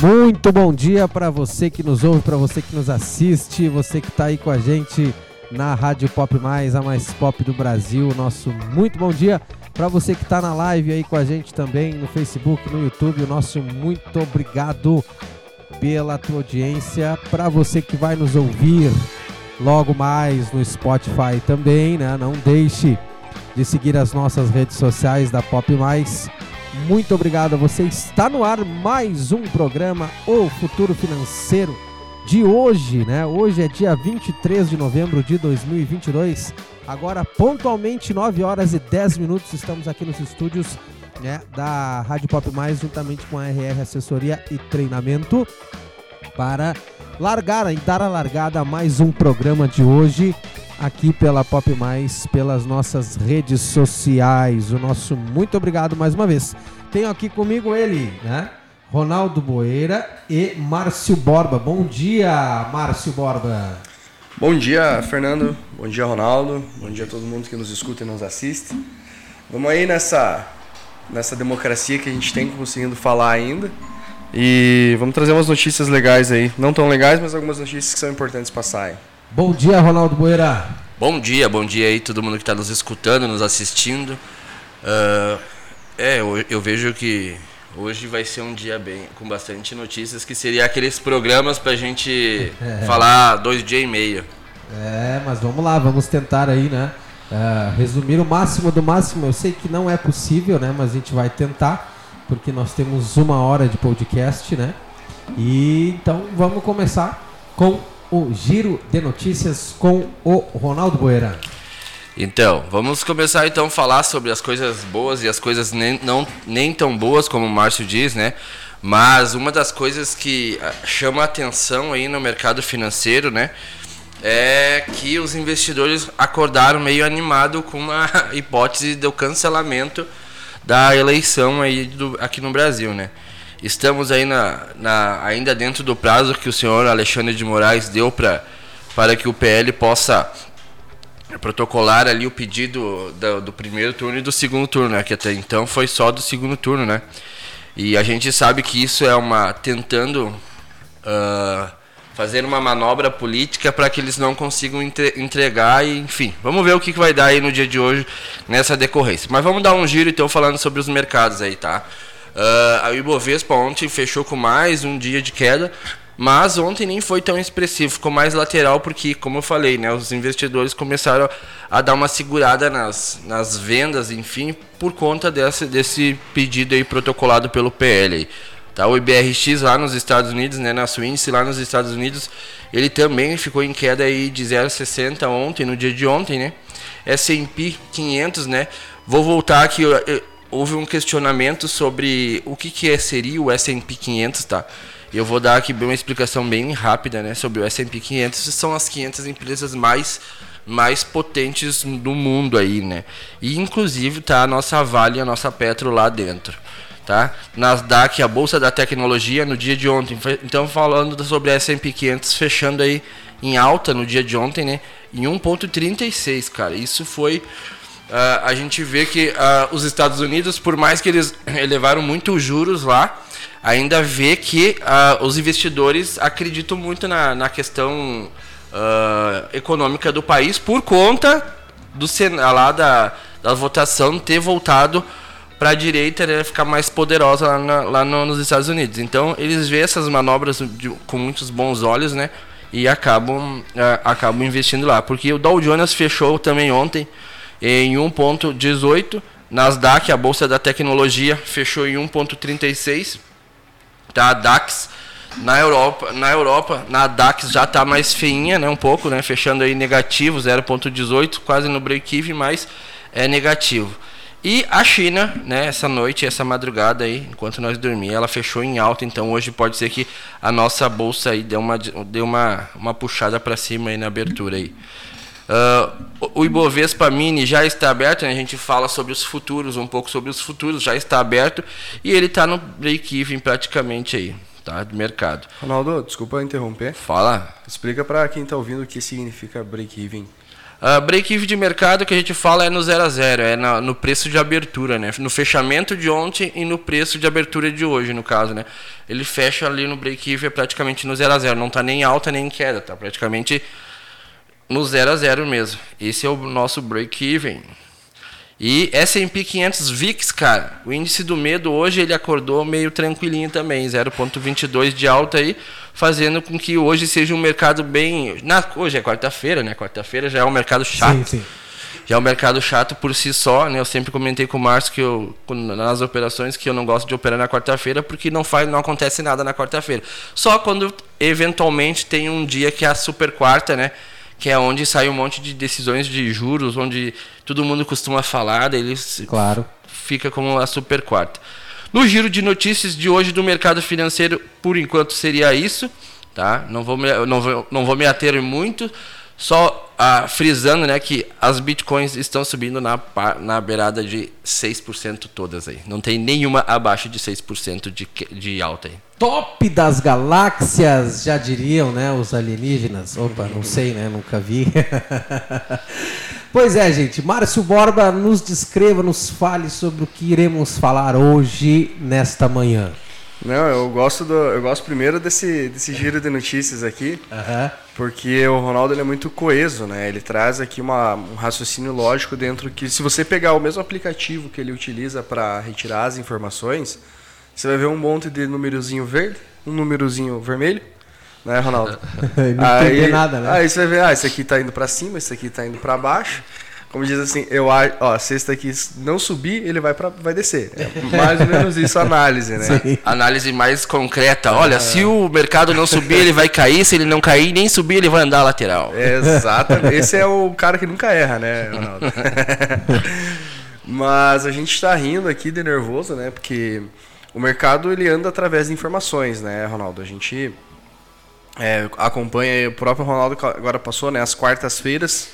Muito bom dia para você que nos ouve, para você que nos assiste, você que está aí com a gente na Rádio Pop Mais, a mais pop do Brasil. Nosso muito bom dia para você que está na live aí com a gente também no Facebook, no YouTube. O nosso muito obrigado pela tua audiência, para você que vai nos ouvir logo mais no Spotify também, né? Não deixe de seguir as nossas redes sociais da Pop Mais. Muito obrigado a você. Está no ar mais um programa, O Futuro Financeiro, de hoje, né? Hoje é dia 23 de novembro de 2022. Agora, pontualmente, 9 horas e 10 minutos, estamos aqui nos estúdios, né, da Rádio Pop Mais, juntamente com a RR Assessoria e Treinamento, para largar e dar a largada a mais um programa de hoje, aqui pela Pop Mais, pelas nossas redes sociais. O nosso muito obrigado mais uma vez. Tenho aqui comigo ele, né? Ronaldo Boeira e Márcio Borba. Bom dia, Márcio Borba. Bom dia, Fernando. Bom dia, Ronaldo. Bom dia a todo mundo que nos escuta e nos assiste. Vamos aí nessa democracia que a gente tem conseguindo falar ainda. E vamos trazer umas notícias legais aí. Não tão legais, mas algumas notícias que são importantes passarem. Bom dia, Ronaldo Boeira. Bom dia aí todo mundo que está nos escutando, nos assistindo. Eu vejo que hoje vai ser um dia bem, com bastante notícias, que seria aqueles programas para a gente falar 2 dias e meio. É, mas vamos lá, vamos tentar aí, né? Resumir o máximo do máximo. Eu sei que não é possível, né? Mas a gente vai tentar, porque nós temos 1 hora de podcast, né? E então vamos começar com o Giro de Notícias com o Ronaldo Boeira. Então, vamos começar então a falar sobre as coisas boas e as coisas nem tão boas, como o Márcio diz, né? Mas uma das coisas que chama a atenção aí no mercado financeiro, né, é que os investidores acordaram meio animado com a hipótese do cancelamento da eleição aí aqui no Brasil, né? Estamos aí ainda dentro do prazo que o senhor Alexandre de Moraes deu para que o PL possa protocolar ali o pedido do primeiro turno e do segundo turno, né? Que até então foi só do segundo turno, né? E a gente sabe que isso é tentando fazer uma manobra política para que eles não consigam entregar e, enfim, vamos ver o que vai dar aí no dia de hoje nessa decorrência. Mas vamos dar um giro então falando sobre os mercados aí, tá? A Ibovespa ontem fechou com mais um dia de queda, mas ontem nem foi tão expressivo, ficou mais lateral porque, como eu falei, né, os investidores começaram a dar uma segurada nas vendas, enfim, por conta desse pedido aí protocolado pelo PL aí, tá? O IBRX lá nos Estados Unidos, né, nosso índice lá nos Estados Unidos, ele também ficou em queda aí de 0,60 ontem, no dia de ontem, né? S&P 500, né? Vou voltar aqui. Houve um questionamento sobre o que seria o S&P 500, tá? Eu vou dar aqui uma explicação bem rápida, né, sobre o S&P 500. São as 500 empresas mais potentes do mundo aí, né? E inclusive tá a nossa Vale e a nossa Petro lá dentro, tá? Nasdaq, a bolsa da tecnologia, no dia de ontem. Então, falando sobre a S&P 500 fechando aí em alta no dia de ontem, né, em 1,36, cara. Isso foi... a gente vê que os Estados Unidos, por mais que eles elevaram muito os juros lá, ainda vê que os investidores acreditam muito na questão econômica do país por conta do Senado, lá da votação ter voltado para a direita, né, ficar mais poderosa nos Estados Unidos. Então eles vê essas manobras com muitos bons olhos, né, e acabam investindo lá. Porque o Dow Jones fechou também ontem em 1,18, Nasdaq, a bolsa da tecnologia, fechou em 1,36, tá? DAX, na Europa, na DAX já tá mais feinha, né, um pouco, né, fechando aí negativo, 0,18, quase no break-even, mas é negativo. E a China, né, essa noite, essa madrugada aí, enquanto nós dormíamos, ela fechou em alta, então hoje pode ser que a nossa bolsa aí deu uma puxada para cima aí na abertura aí. O Ibovespa Mini já está aberto, né? A gente fala sobre os futuros, um pouco sobre os futuros, já está aberto e ele está no break-even praticamente aí, tá, do mercado. Ronaldo, desculpa interromper. Fala. Explica para quem está ouvindo o que significa break-even. Break-even de mercado que a gente fala é no 0 a 0, é no preço de abertura, né? No fechamento de ontem e no preço de abertura de hoje, no caso, né? Ele fecha ali no break-even praticamente no 0 a 0, não está nem em alta nem em queda, está praticamente no 0 a 0 mesmo. Esse é o nosso break-even. E S&P 500 VIX, cara, o índice do medo hoje ele acordou meio tranquilinho também, 0,22 de alta aí, fazendo com que hoje seja um mercado bem... Hoje é quarta-feira, né? Quarta-feira já é um mercado chato. Sim, sim. Já é um mercado chato por si só, né? Eu sempre comentei com o Márcio que eu, nas operações, que eu não gosto de operar na quarta-feira porque não acontece nada na quarta-feira. Só quando eventualmente tem um dia que é a super quarta, né? Que é onde sai um monte de decisões de juros, onde todo mundo costuma falar, daí eles fica como a super quarta. No giro de notícias de hoje do mercado financeiro, por enquanto seria isso, tá? Não vou me ater muito, só frisando, né, que as bitcoins estão subindo na beirada de 6% todas aí. Não tem nenhuma abaixo de 6% de alta aí. Top das galáxias, já diriam, né, os alienígenas. Opa, não sei, né, nunca vi. Pois é, gente, Márcio Borba, nos descreva, nos fale sobre o que iremos falar hoje, nesta manhã. Não, eu gosto primeiro desse giro de notícias aqui, porque o Ronaldo ele é muito coeso, né? Ele traz aqui um raciocínio lógico dentro que, se você pegar o mesmo aplicativo que ele utiliza para retirar as informações, você vai ver um monte de númerozinho verde, um númerozinho vermelho, né, Ronaldo? Não entender nada, né? Aí você vai ver, isso aqui tá indo para cima, isso aqui tá indo para baixo. Como diz assim, se esse daqui não subir, ele vai descer. É mais ou menos isso a análise, né? Sim. Análise mais concreta. Olha, se o mercado não subir, ele vai cair. Se ele não cair, nem subir, ele vai andar lateral. Exatamente. Esse é o cara que nunca erra, né, Ronaldo? Mas a gente está rindo aqui de nervoso, né? Porque o mercado ele anda através de informações, né, Ronaldo? A gente... acompanha, o próprio Ronaldo agora passou, né? As quartas-feiras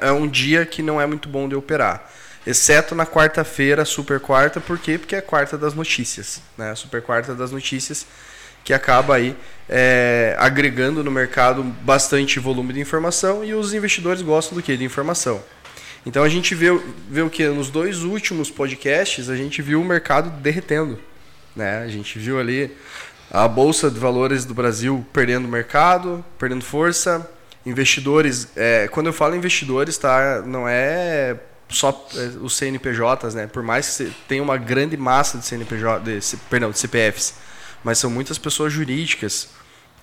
é um dia que não é muito bom de operar, exceto na quarta-feira, super quarta. Por quê? Porque é a quarta das notícias, né? A super quarta das notícias que acaba aí agregando no mercado bastante volume de informação, e os investidores gostam do quê? De informação. Então a gente vê o que? Nos dois últimos podcasts a gente viu o mercado derretendo, né? A gente viu ali a Bolsa de Valores do Brasil perdendo mercado, perdendo força. Investidores, quando eu falo investidores, tá, não é só os CNPJs, né? Por mais que tenha uma grande massa de de CPFs, mas são muitas pessoas jurídicas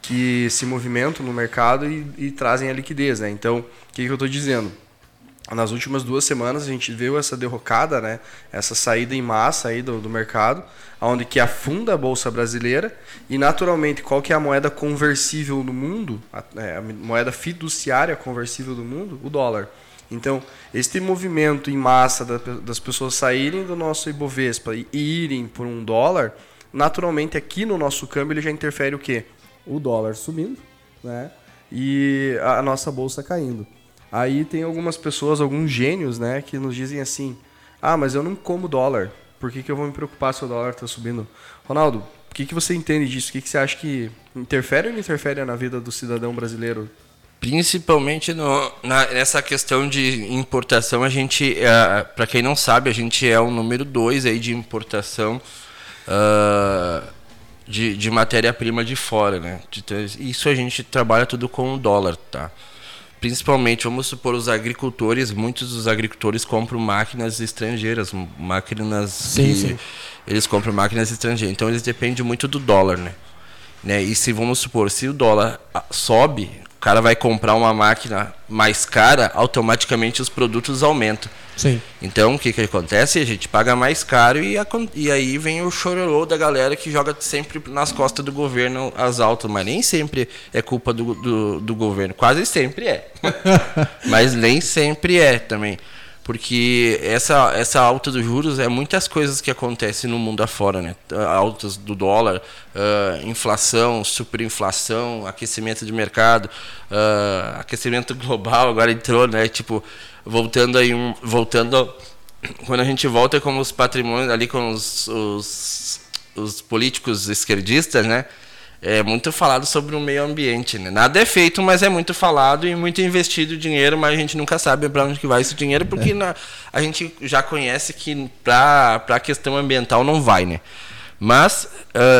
que se movimentam no mercado e trazem a liquidez, né? Então, o que eu estou dizendo? Nas últimas 2 semanas a gente viu essa derrocada, né? Essa saída em massa aí do mercado, onde que afunda a Bolsa Brasileira. E naturalmente, qual que é a moeda conversível do mundo? A moeda fiduciária conversível do mundo? O dólar. Então, este movimento em massa das pessoas saírem do nosso Ibovespa e irem por um dólar, naturalmente aqui no nosso câmbio ele já interfere o quê? O dólar subindo, né? E a nossa Bolsa caindo. Aí tem algumas pessoas, alguns gênios, né, que nos dizem assim: ah, mas eu não como dólar, por que eu vou me preocupar se o dólar está subindo? Ronaldo, o que você entende disso? O que você acha que interfere ou não interfere na vida do cidadão brasileiro? Principalmente nessa questão de importação. A gente, para quem não sabe, a gente é o número 2 aí de importação de matéria-prima de fora, né? Isso a gente trabalha tudo com o dólar, tá? Principalmente, vamos supor, os agricultores. Muitos dos agricultores compram máquinas estrangeiras, eles compram máquinas estrangeiras. Então, eles dependem muito do dólar, né? E se, vamos supor, se o dólar sobe, o cara vai comprar uma máquina mais cara, automaticamente os produtos aumentam. Sim. Então, o que acontece? A gente paga mais caro e aí vem o chororô da galera que joga sempre nas costas do governo as altas. Mas nem sempre é culpa do governo. Quase sempre é. Mas nem sempre é também. Porque essa alta dos juros é muitas coisas que acontecem no mundo afora, né? Altas do dólar, inflação, superinflação, aquecimento de mercado, aquecimento global agora entrou, né? Tipo... Quando a gente volta com os patrimônios ali, com os políticos esquerdistas, né? é muito falado sobre o meio ambiente, né? Nada é feito, mas é muito falado e muito investido dinheiro, mas a gente nunca sabe para onde que vai esse dinheiro, porque a gente já conhece que para a questão ambiental não vai, né? Mas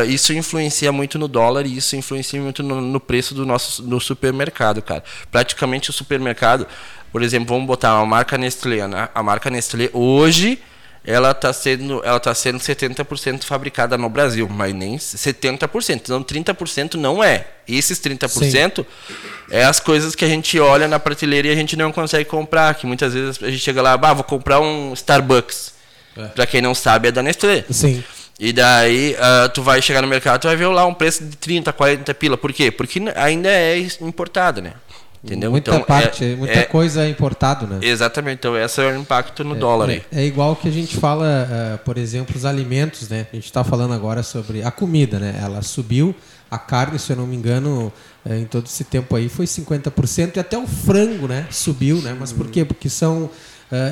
isso influencia muito no dólar e isso influencia muito no preço do supermercado, cara. Praticamente o supermercado, por exemplo, vamos botar uma marca Nestlé, né? A marca Nestlé hoje ela tá sendo 70% fabricada no Brasil, mas nem 70%, então 30% não é. Esses 30% Sim. é as coisas que a gente olha na prateleira e a gente não consegue comprar, que muitas vezes a gente chega lá, vou comprar um Starbucks. É. Para quem não sabe, é da Nestlé. Sim. E daí tu vai chegar no mercado, tu vai ver lá um preço de 30, 40 pila. Por quê? Porque ainda é importado, né? Entendeu? Muita então, parte, muita coisa é importado, né? Exatamente, então esse é o impacto no dólar. Aí. É igual que a gente fala, por exemplo, os alimentos, né? A gente está falando agora sobre a comida, né? Ela subiu, a carne, se eu não me engano, em todo esse tempo aí foi 50%, e até o frango, né? Subiu, né? Mas por quê? Porque são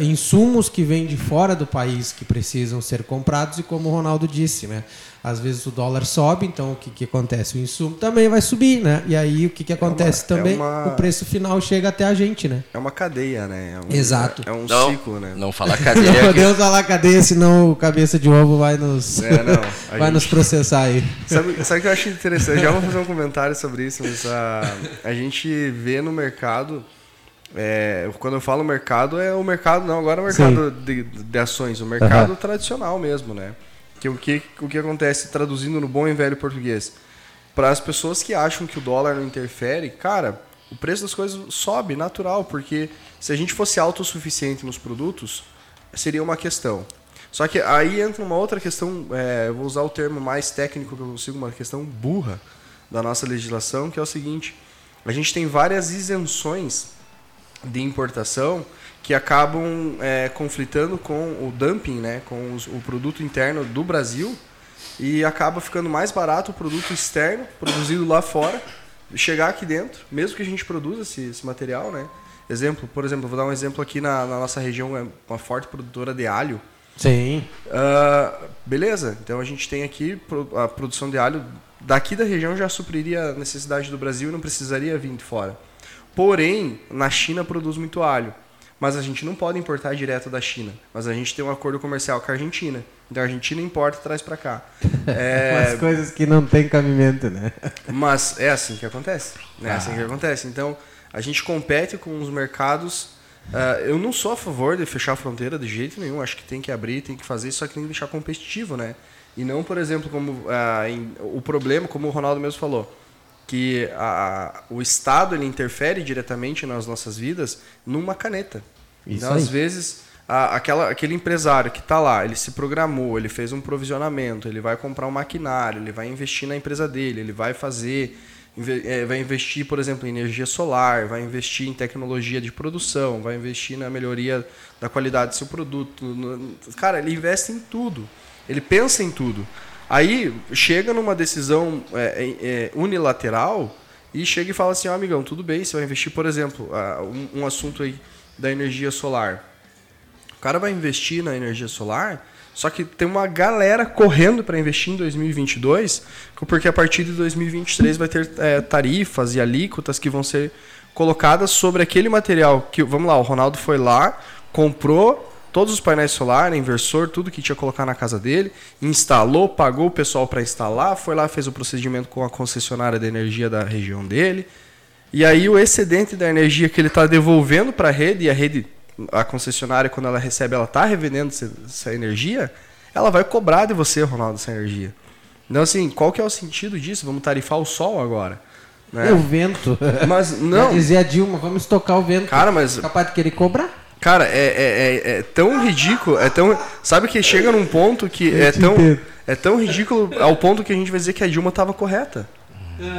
insumos que vêm de fora do país que precisam ser comprados, e como o Ronaldo disse, né? Às vezes o dólar sobe, então o que acontece? O insumo também vai subir, né? E aí o que acontece também? O preço final chega até a gente, né? É uma cadeia, né? Exato. É um não, ciclo, né? Não falar cadeia. Não podemos falar cadeia, senão o cabeça de ovo vai nos, vai nos processar aí. Sabe o que eu acho interessante? Eu já vou fazer um comentário sobre isso, mas a gente vê no mercado. Quando eu falo mercado, é o mercado, não, agora é o mercado de ações, o mercado tradicional mesmo, né? Que o que acontece, traduzindo no bom e velho português, para as pessoas que acham que o dólar não interfere, cara, o preço das coisas sobe, natural, porque se a gente fosse autossuficiente nos produtos, seria uma questão. Só que aí entra uma outra questão, eu vou usar o termo mais técnico que eu consigo, uma questão burra da nossa legislação, que é o seguinte: a gente tem várias isenções de importação que acabam conflitando com o dumping, né, com o produto interno do Brasil, e acaba ficando mais barato o produto externo produzido lá fora chegar aqui dentro, mesmo que a gente produza esse material, né? Por exemplo, vou dar um exemplo aqui na nossa região, uma forte produtora de alho. Sim. Beleza, então a gente tem aqui a produção de alho daqui da região, já supriria a necessidade do Brasil e não precisaria vir de fora. Porém, na China produz muito alho, mas a gente não pode importar direto da China. Mas a gente tem um acordo comercial com a Argentina. Então a Argentina importa e traz para cá. Umas coisas que não tem cabimento, né? Mas é assim que acontece. É assim que acontece. Então a gente compete com os mercados. Eu não sou a favor de fechar a fronteira de jeito nenhum. Acho que tem que abrir, tem que fazer, só que tem que deixar competitivo, né? E não, por exemplo, como o problema, como o Ronaldo mesmo falou, que o Estado ele interfere diretamente nas nossas vidas numa caneta. Isso então, aí. Às vezes, aquele empresário que está lá, ele se programou, ele fez um provisionamento, ele vai comprar um maquinário, ele vai investir na empresa dele, ele vai fazer, vai investir, por exemplo, em energia solar, vai investir em tecnologia de produção, vai investir na melhoria da qualidade do seu produto. Cara, ele investe em tudo. Ele pensa em tudo. Aí chega numa decisão unilateral e chega e fala assim: ó, amigão, tudo bem, você vai investir, por exemplo, um assunto aí da energia solar. O cara vai investir na energia solar, só que tem uma galera correndo para investir em 2022, porque a partir de 2023 vai ter tarifas e alíquotas que vão ser colocadas sobre aquele material que, vamos lá, o Ronaldo foi lá, comprou todos os painéis solares, inversor, tudo que tinha que colocar na casa dele, instalou, pagou o pessoal para instalar, foi lá, fez o procedimento com a concessionária de energia da região dele, e aí o excedente da energia que ele está devolvendo para a rede, e a concessionária, quando ela recebe, ela está revendendo essa energia, ela vai cobrar de você, Ronaldo, essa energia. Então, assim, qual que é o sentido disso? Vamos tarifar o sol agora? Né? O vento. Mas, não. Dizia a Dilma, vamos estocar o vento. Cara, mas... capaz de querer cobrar? Cara, é tão ridículo, é tão... Sabe que chega num ponto que é tão ridículo ao ponto que a gente vai dizer que a Dilma estava correta.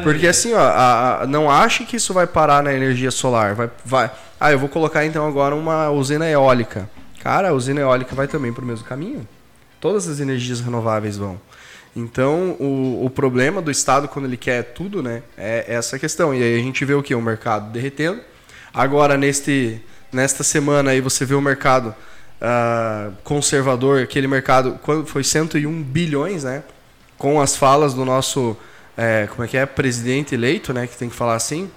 Porque assim, ó, não ache que isso vai parar na energia solar. Vai. Ah, eu vou colocar então agora uma usina eólica. Cara, a usina eólica vai também para o mesmo caminho. Todas as energias renováveis vão. Então, o problema do Estado quando ele quer tudo, né, é essa questão. E aí a gente vê o quê? O mercado derretendo. Agora, Nesta semana aí você vê o mercado conservador, aquele mercado, quando foi 101 bilhões, né? Com as falas do nosso como é que é, presidente eleito, né, que tem que falar assim,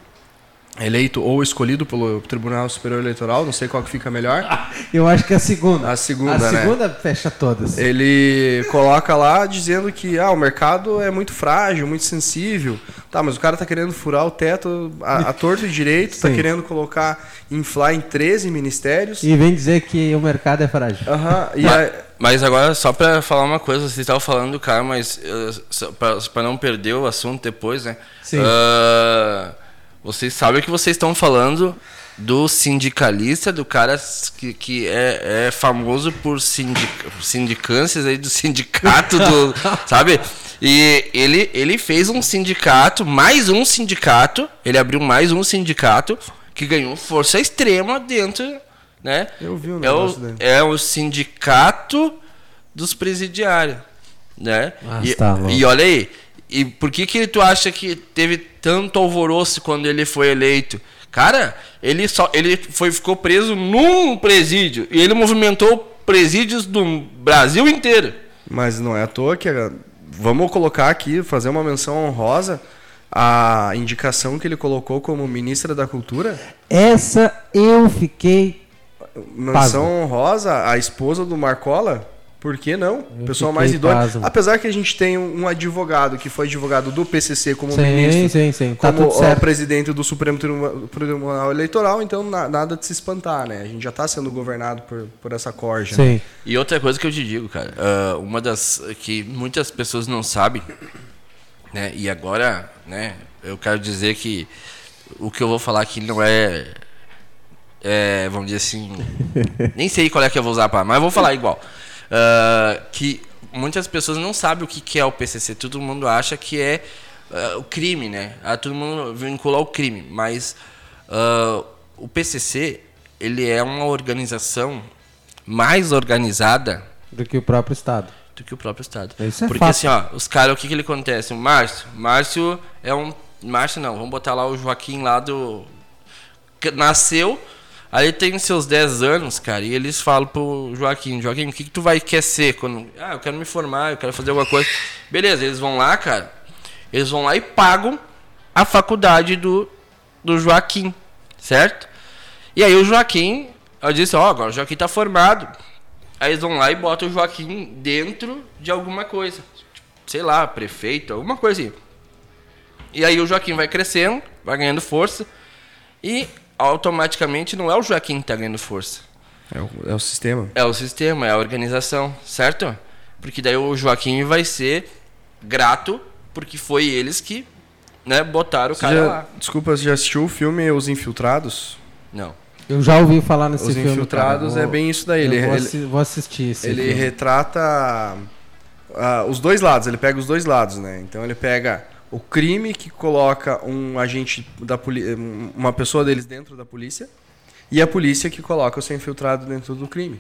eleito ou escolhido pelo Tribunal Superior Eleitoral, não sei qual que fica melhor. Eu acho que é a segunda. A segunda fecha todas. Ele coloca lá dizendo que o mercado é muito frágil, muito sensível. Tá, mas o cara tá querendo furar o teto a torto e direito, tá querendo inflar em 13 ministérios. E vem dizer que o mercado é frágil. Mas agora, só para falar uma coisa, você estava falando do cara, mas para não perder o assunto depois, né? Sim. Vocês sabem que vocês estão falando do sindicalista, do cara que é famoso por sindicâncias aí do sindicato, sabe? E ele fez um sindicato, mais um sindicato, ele abriu mais um sindicato que ganhou força extrema dentro, né? Eu vi o negócio dele. É o sindicato dos presidiários, né? E olha aí. E por que tu acha que teve tanto alvoroço quando ele foi eleito? Cara, ele ficou preso num presídio e ele movimentou presídios do Brasil inteiro. Mas não é à toa que... Vamos colocar aqui, fazer uma menção honrosa à indicação que ele colocou como ministra da Cultura. Essa eu fiquei... Menção honrosa à esposa do Marcola... Por que não? Pessoal mais idôneo. Apesar que a gente tem um advogado que foi advogado do PCC como ministro, como presidente do Supremo Tribunal Eleitoral, então nada de se espantar, né? A gente já está sendo governado por essa corja. Sim. Né? E outra coisa que eu te digo, cara, uma das que muitas pessoas não sabem, né? E agora, né? Eu quero dizer que o que eu vou falar aqui não é vamos dizer assim, nem sei qual é que eu vou usar, mas eu vou falar igual. Que muitas pessoas não sabem o que é o PCC. Todo mundo acha que é o crime, né? Todo mundo vincula ao crime. Mas o PCC, ele é uma organização mais organizada do que o próprio Estado. Isso é porque fácil. Assim, os caras, o que ele acontece? O Márcio é um... Márcio não, vamos botar lá o Joaquim lá do... Nasceu... Aí ele tem seus 10 anos, cara, e eles falam pro Joaquim, o que tu quer ser? Quando... eu quero me formar, eu quero fazer alguma coisa. Beleza, eles vão lá, cara, e pagam a faculdade do Joaquim, certo? E aí o Joaquim, eu disse, agora o Joaquim tá formado. Aí eles vão lá e botam o Joaquim dentro de alguma coisa, sei lá, prefeito, alguma coisa assim. E aí o Joaquim vai crescendo, vai ganhando força e... automaticamente não é o Joaquim que está ganhando força. É o sistema. É o sistema, é a organização, certo? Porque daí o Joaquim vai ser grato, porque foi eles que, né, botaram o cara lá. Desculpa, você já assistiu o filme Os Infiltrados? Não. Eu já ouvi falar nesse filme. Os Infiltrados é bem isso daí. Vou assistir esse filme. Ele retrata os dois lados, ele pega os dois lados, né? Então ele pega... o crime que coloca um agente da uma pessoa deles dentro da polícia e a polícia que coloca o seu infiltrado dentro do crime.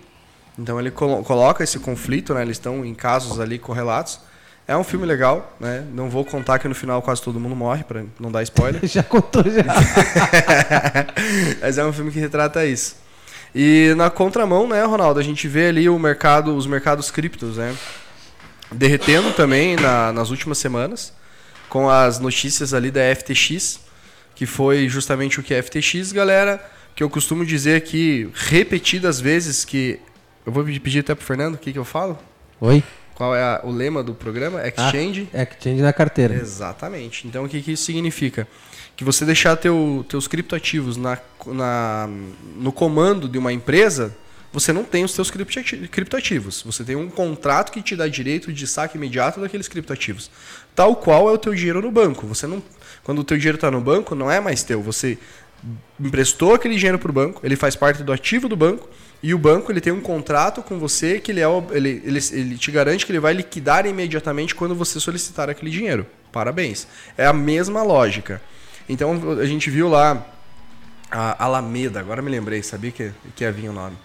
Então ele coloca esse conflito, né? Eles estão em casos ali correlatos. É um filme legal, né? Não vou contar que no final quase todo mundo morre, para não dar spoiler. Já contou já. Mas é um filme que retrata isso. E na contramão, né, Ronaldo, a gente vê ali os mercados criptos, né? Derretendo também nas últimas semanas, com as notícias ali da FTX, que foi justamente o que é FTX, galera, que eu costumo dizer aqui repetidas vezes que... Eu vou pedir até pro Fernando o que eu falo. Oi? Qual é o lema do programa? Exchange? Exchange na carteira. Exatamente. Então, o que isso significa? Que você deixar teus criptoativos no comando de uma empresa, você não tem os teus criptoativos. Você tem um contrato que te dá direito de saque imediato daqueles criptoativos. Tal qual é o teu dinheiro no banco. Você não, quando o teu dinheiro está no banco, não é mais teu. Você emprestou aquele dinheiro para o banco, ele faz parte do ativo do banco, e o banco ele tem um contrato com você que ele te garante que ele vai liquidar imediatamente quando você solicitar aquele dinheiro. Parabéns. É a mesma lógica. Então, a gente viu lá a Alameda, agora me lembrei, sabia que ia vir o nome.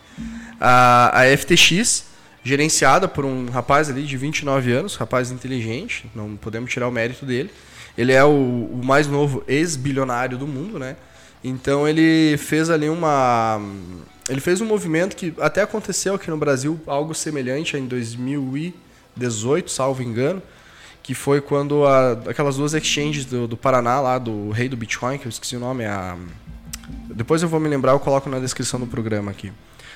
A FTX, gerenciada por um rapaz ali de 29 anos, rapaz inteligente, não podemos tirar o mérito dele. Ele é o mais novo ex-bilionário do mundo, né? Então ele fez ali ele fez um movimento que até aconteceu aqui no Brasil, algo semelhante em 2018, salvo engano, que foi quando aquelas duas exchanges do Paraná, lá do rei do Bitcoin, que eu esqueci o nome, depois eu vou me lembrar, eu coloco na descrição do programa aqui.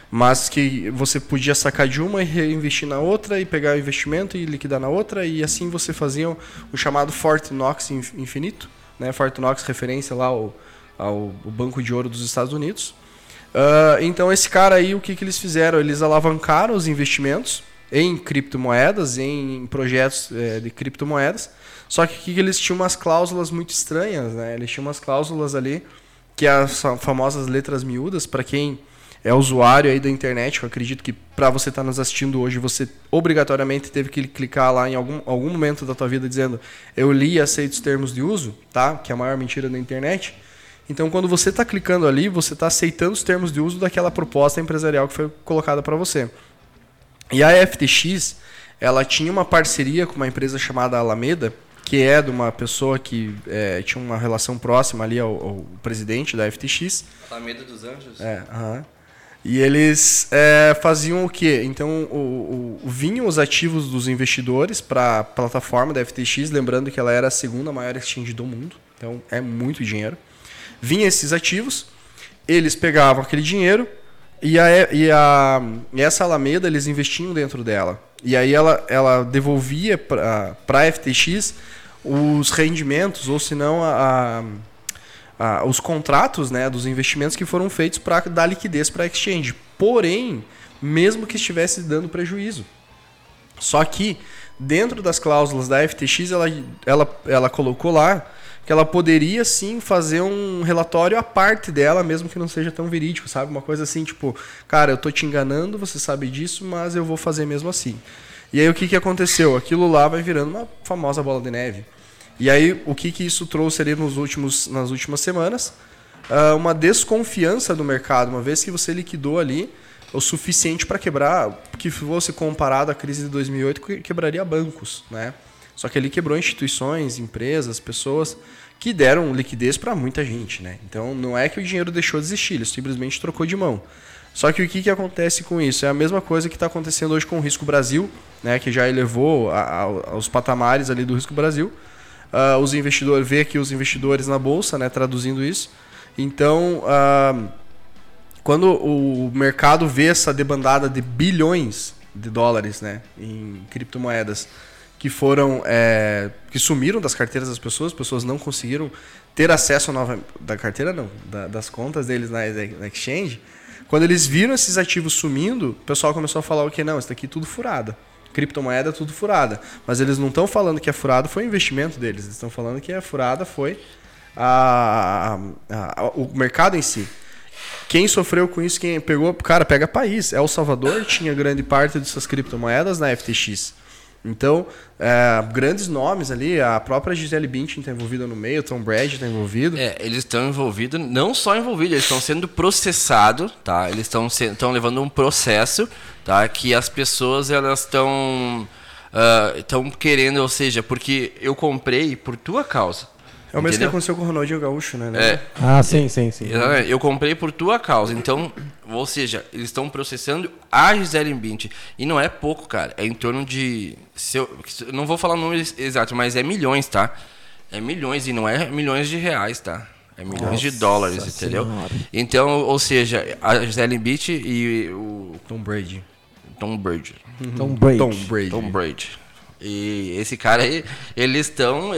Mas que você podia sacar de uma e reinvestir na outra, e pegar o investimento e liquidar na outra, e assim você fazia o chamado Fort Knox infinito, né? Fort Knox, referência lá ao Banco de Ouro dos Estados Unidos. Então esse cara aí, o que eles fizeram? Eles alavancaram os investimentos em criptomoedas, em projetos de criptomoedas, só que aqui eles tinham umas cláusulas muito estranhas, né? Eles tinham umas cláusulas ali, que as famosas letras miúdas, para quem é usuário aí da internet, eu acredito que para você estar nos assistindo hoje, você obrigatoriamente teve que clicar lá em algum momento da tua vida dizendo eu li e aceito os termos de uso, tá? Que é a maior mentira da internet. Então, quando você está clicando ali, você está aceitando os termos de uso daquela proposta empresarial que foi colocada para você. E a FTX, ela tinha uma parceria com uma empresa chamada Alameda, que é de uma pessoa que tinha uma relação próxima ali ao presidente da FTX. Alameda dos Anjos? É, aham. E eles faziam o quê? Então, vinham os ativos dos investidores para a plataforma da FTX, lembrando que ela era a segunda maior exchange do mundo, então é muito dinheiro. Vinham esses ativos, eles pegavam aquele dinheiro e essa Alameda eles investiam dentro dela. E aí ela devolvia para a FTX os rendimentos, ou se não os contratos, né, dos investimentos que foram feitos para dar liquidez para a exchange. Porém, mesmo que estivesse dando prejuízo. Só que, dentro das cláusulas da FTX, ela colocou lá que ela poderia sim fazer um relatório à parte dela, mesmo que não seja tão verídico, sabe? Uma coisa assim, tipo, cara, eu tô te enganando, você sabe disso, mas eu vou fazer mesmo assim. E aí o que aconteceu? Aquilo lá vai virando uma famosa bola de neve. E aí o que isso trouxe ali nas últimas semanas? Uma desconfiança do mercado, uma vez que você liquidou ali o suficiente para quebrar, que fosse comparado à crise de 2008, que quebraria bancos, né? Só que ele quebrou instituições, empresas, pessoas que deram liquidez para muita gente, né? Então, não é que o dinheiro deixou de existir, ele simplesmente trocou de mão. Só que o que acontece com isso? É a mesma coisa que está acontecendo hoje com o Risco Brasil, né? Que já elevou aos patamares ali do Risco Brasil. Os investidores, vê aqui os investidores na bolsa, né? Traduzindo isso. Então, quando o mercado vê essa debandada de bilhões de dólares, né? Em criptomoedas, que foram que sumiram das carteiras das pessoas, as pessoas não conseguiram ter acesso à nova... Da carteira não, das contas deles na exchange. Quando eles viram esses ativos sumindo, o pessoal começou a falar o quê? Não, isso daqui é tudo furada. Criptomoeda é tudo furada. Mas eles não estão falando que a furada foi o investimento deles, eles estão falando que a furada foi o mercado em si. Quem sofreu com isso, quem pegou... Cara, pega país. El Salvador tinha grande parte de suas criptomoedas na FTX. Então, grandes nomes ali, a própria Gisele Bündchen está envolvida no meio, Tom Brady está envolvido. Eles estão envolvidos, não só envolvidos, eles estão sendo processados, tá? Eles estão levando um processo, tá? Que as pessoas elas estão querendo, ou seja, porque eu comprei por tua causa. É o mesmo que aconteceu com o Ronaldinho Gaúcho, né? Sim. Eu comprei por tua causa. Então, ou seja, eles estão processando a Gisele Bündchen. E não é pouco, cara. É em torno de... Eu não vou falar o número exato, mas é milhões, tá? É milhões e não é milhões de reais, tá? É milhões de dólares, entendeu? Senhora. Então, ou seja, a Gisele Bündchen e o... Tom Brady. E esse cara aí, eles estão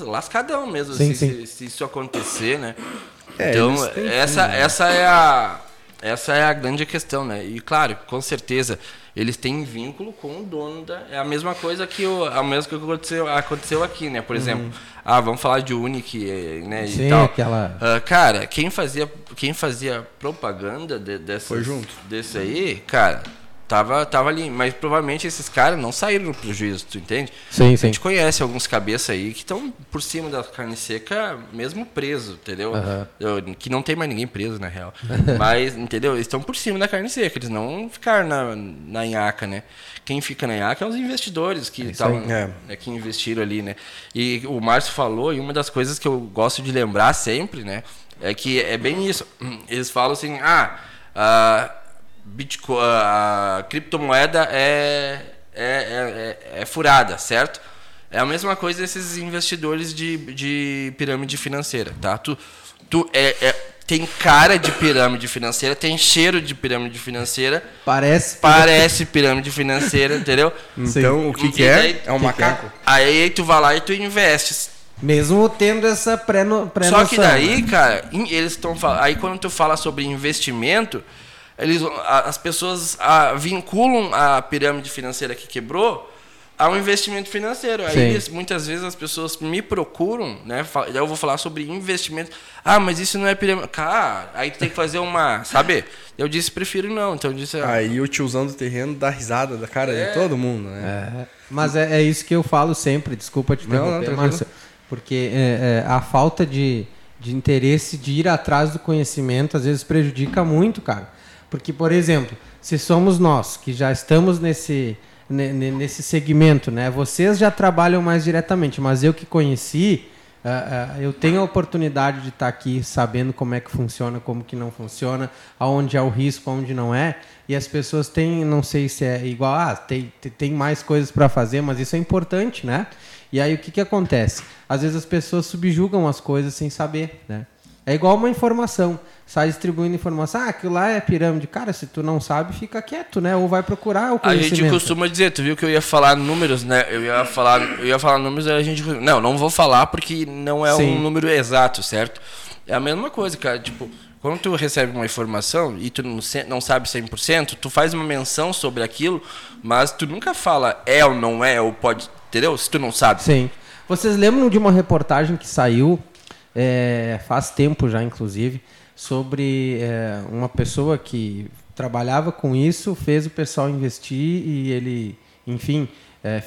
lascadão mesmo, sim. Se isso acontecer, né? Então, essa é a grande questão, né? E claro, com certeza, eles têm vínculo com o dono da... É a mesma coisa que aconteceu aqui, né? Por exemplo, vamos falar de Unique, né? Sim, e tal. Aquela... cara, quem fazia propaganda desse aí, cara... Tava ali, mas provavelmente esses caras não saíram do prejuízo, tu entende? Sim. A gente conhece alguns cabeça aí que estão por cima da carne seca, mesmo preso, entendeu? Uhum. Que não tem mais ninguém preso, na real. Mas, entendeu? Eles estão por cima da carne seca, eles não ficaram na nhaca, né? Quem fica na nhaca é os investidores que investiram ali, né? E o Márcio falou, e uma das coisas que eu gosto de lembrar sempre, né? É que é bem isso. Eles falam assim, Bitcoin, a criptomoeda é furada, certo? É a mesma coisa desses investidores de pirâmide financeira, tá? Tem cara de pirâmide financeira, tem cheiro de pirâmide financeira. Parece pirâmide financeira, entendeu? Então, o que é? Daí, é um macaco? Aí tu vai lá e tu investe. Mesmo tendo essa pré-noção. Só que daí, cara, eles estão falando... Aí quando tu fala sobre investimento, as pessoas vinculam a pirâmide financeira que quebrou ao investimento financeiro. Aí muitas vezes as pessoas me procuram, né? Eu vou falar sobre investimento. Ah, mas isso não é pirâmide. Cara, aí tu tem que fazer uma... Sabe? Eu disse, prefiro não. Então eu disse... Aí o tiozão do terreno dá risada da cara de todo mundo, né? É. Mas é isso que eu falo sempre. Desculpa te interromper, Márcio. Porque a falta de interesse de ir atrás do conhecimento às vezes prejudica muito, cara. Porque, por exemplo, se somos nós que já estamos nesse segmento, né? Vocês já trabalham mais diretamente, mas eu que conheci, eu tenho a oportunidade de estar aqui sabendo como é que funciona, como que não funciona, aonde é o risco, aonde não é. E as pessoas têm, não sei se é igual, tem mais coisas para fazer, mas isso é importante, né? E aí o que acontece? Às vezes as pessoas subjugam as coisas sem saber, né? É igual uma informação. Sai distribuindo informação. Ah, aquilo lá é pirâmide. Cara, se tu não sabe, fica quieto, né? Ou vai procurar o conhecimento. A gente costuma dizer, tu viu que eu ia falar números, né? Eu ia falar números, aí a gente... Não vou falar porque não é um número exato, certo? É a mesma coisa, cara. Tipo, quando tu recebe uma informação e tu não sabe 100%, tu faz uma menção sobre aquilo, mas tu nunca fala é ou não é, ou pode... Entendeu? Se tu não sabe. Sim. Vocês lembram de uma reportagem que saiu faz tempo já, inclusive, sobre uma pessoa que trabalhava com isso, fez o pessoal investir e ele, enfim,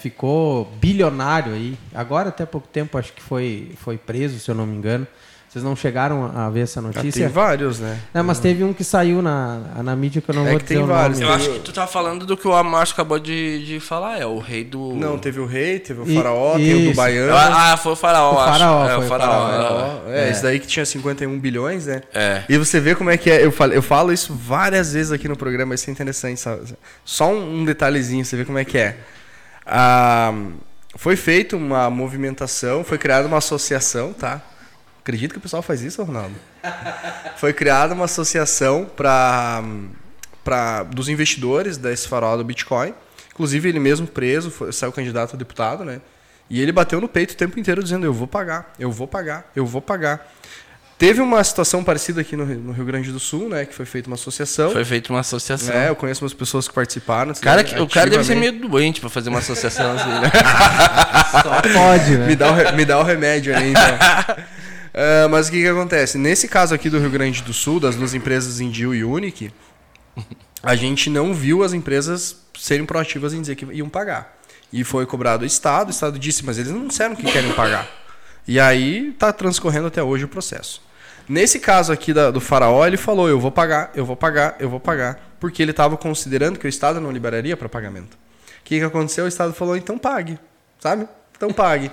ficou bilionário aí. Agora, até pouco tempo, acho que foi preso, se eu não me engano. Vocês não chegaram a ver essa notícia? Tem vários, né? Não, mas teve um que saiu na mídia que eu não vou dizer o nome. Eu acho que tu tá falando do que o Márcio acabou de falar, o rei do... Não, teve o rei, teve o faraó, teve o do baiano. Ah, foi o faraó, foi o faraó. É, esse daí que tinha 51 bilhões, né? É. E você vê como é que é, eu falo isso várias vezes aqui no programa, isso é interessante, sabe? Só um detalhezinho, você vê como é que é. Foi feita uma movimentação, foi criada uma associação, tá? Acredito que o pessoal faz isso, Ronaldo. Foi criada uma associação dos investidores desse farol do Bitcoin. Inclusive, ele mesmo preso, saiu candidato a deputado, né? E ele bateu no peito o tempo inteiro dizendo, eu vou pagar, eu vou pagar, eu vou pagar. Teve uma situação parecida aqui no Rio Grande do Sul, né? Que foi feita uma associação. É, eu conheço umas pessoas que participaram. Cara, o cara deve ser meio doente pra fazer uma associação assim, né? Só pode, né? Me dá o remédio aí, então. Mas o que acontece? Nesse caso aqui do Rio Grande do Sul, das duas empresas Indil e Unic, a gente não viu as empresas serem proativas em dizer que iam pagar. E foi cobrado o Estado disse, mas eles não disseram que querem pagar. E aí está transcorrendo até hoje o processo. Nesse caso aqui do faraó, ele falou, eu vou pagar, eu vou pagar, eu vou pagar, porque ele estava considerando que o Estado não liberaria para pagamento. O que aconteceu? O Estado falou, então pague, sabe? Então pague.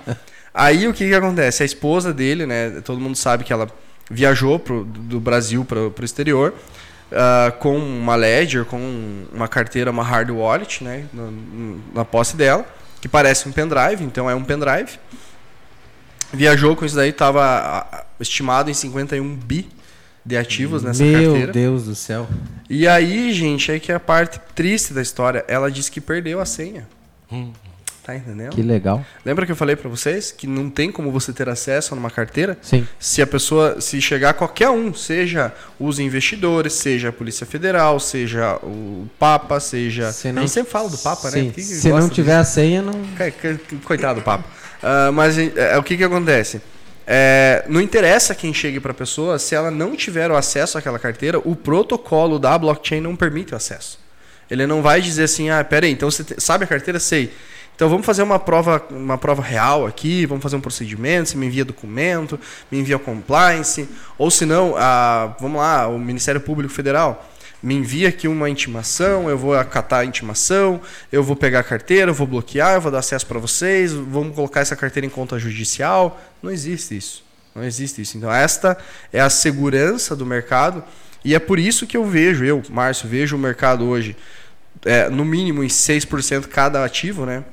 Aí o que acontece? A esposa dele, né? Todo mundo sabe que ela viajou do Brasil para o exterior com uma ledger, com uma carteira, uma hard wallet, né? Na posse dela, que parece um pendrive, então é um pendrive. Viajou com isso daí, estava estimado em 51 bi de ativos nessa carteira. Meu Deus do céu. E aí, gente, é que a parte triste da história, ela disse que perdeu a senha. Tá entendendo? Que legal. Lembra que eu falei pra vocês que não tem como você ter acesso a uma carteira? Sim. Se a pessoa, se chegar qualquer um, seja os investidores, seja a Polícia Federal, seja o Papa, seja... Eu sempre falo do Papa, sim, né? Porque se não tiver a senha, não... Coitado do Papa. Mas o que acontece? Não interessa quem chegue pra pessoa, se ela não tiver o acesso àquela carteira, o protocolo da blockchain não permite o acesso. Ele não vai dizer assim, peraí, então você sabe a carteira? Sei. Então vamos fazer uma prova real aqui, vamos fazer um procedimento, você me envia documento, me envia compliance, ou se não, vamos lá, o Ministério Público Federal me envia aqui uma intimação, eu vou acatar a intimação, eu vou pegar a carteira, eu vou bloquear, eu vou dar acesso para vocês, vamos colocar essa carteira em conta judicial. Não existe isso, não existe isso. Então esta é a segurança do mercado e é por isso que eu, Márcio, vejo o mercado hoje no mínimo em 6% cada ativo, né?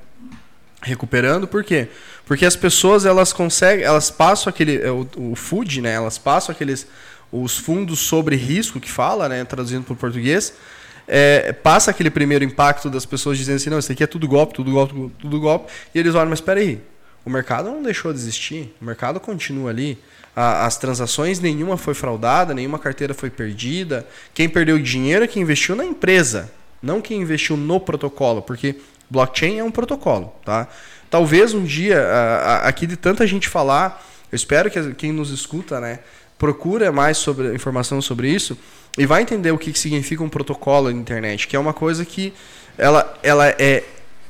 recuperando. Por quê? Porque as pessoas, elas conseguem, elas passam aquele, o FUD, né? Elas passam aqueles, os fundos sobre risco que fala, né? Traduzindo para o português, passa aquele primeiro impacto das pessoas dizendo assim, não, isso aqui é tudo golpe, tudo golpe, tudo golpe. E eles olham, mas espera aí, o mercado não deixou de existir, o mercado continua ali. As transações, nenhuma foi fraudada, nenhuma carteira foi perdida. Quem perdeu dinheiro é quem investiu na empresa, não quem investiu no protocolo, porque blockchain é um protocolo, tá? Talvez um dia, aqui de tanta gente falar, eu espero que quem nos escuta, né, procura mais sobre, informação sobre isso e vai entender o que significa um protocolo na internet, que é uma coisa que ela é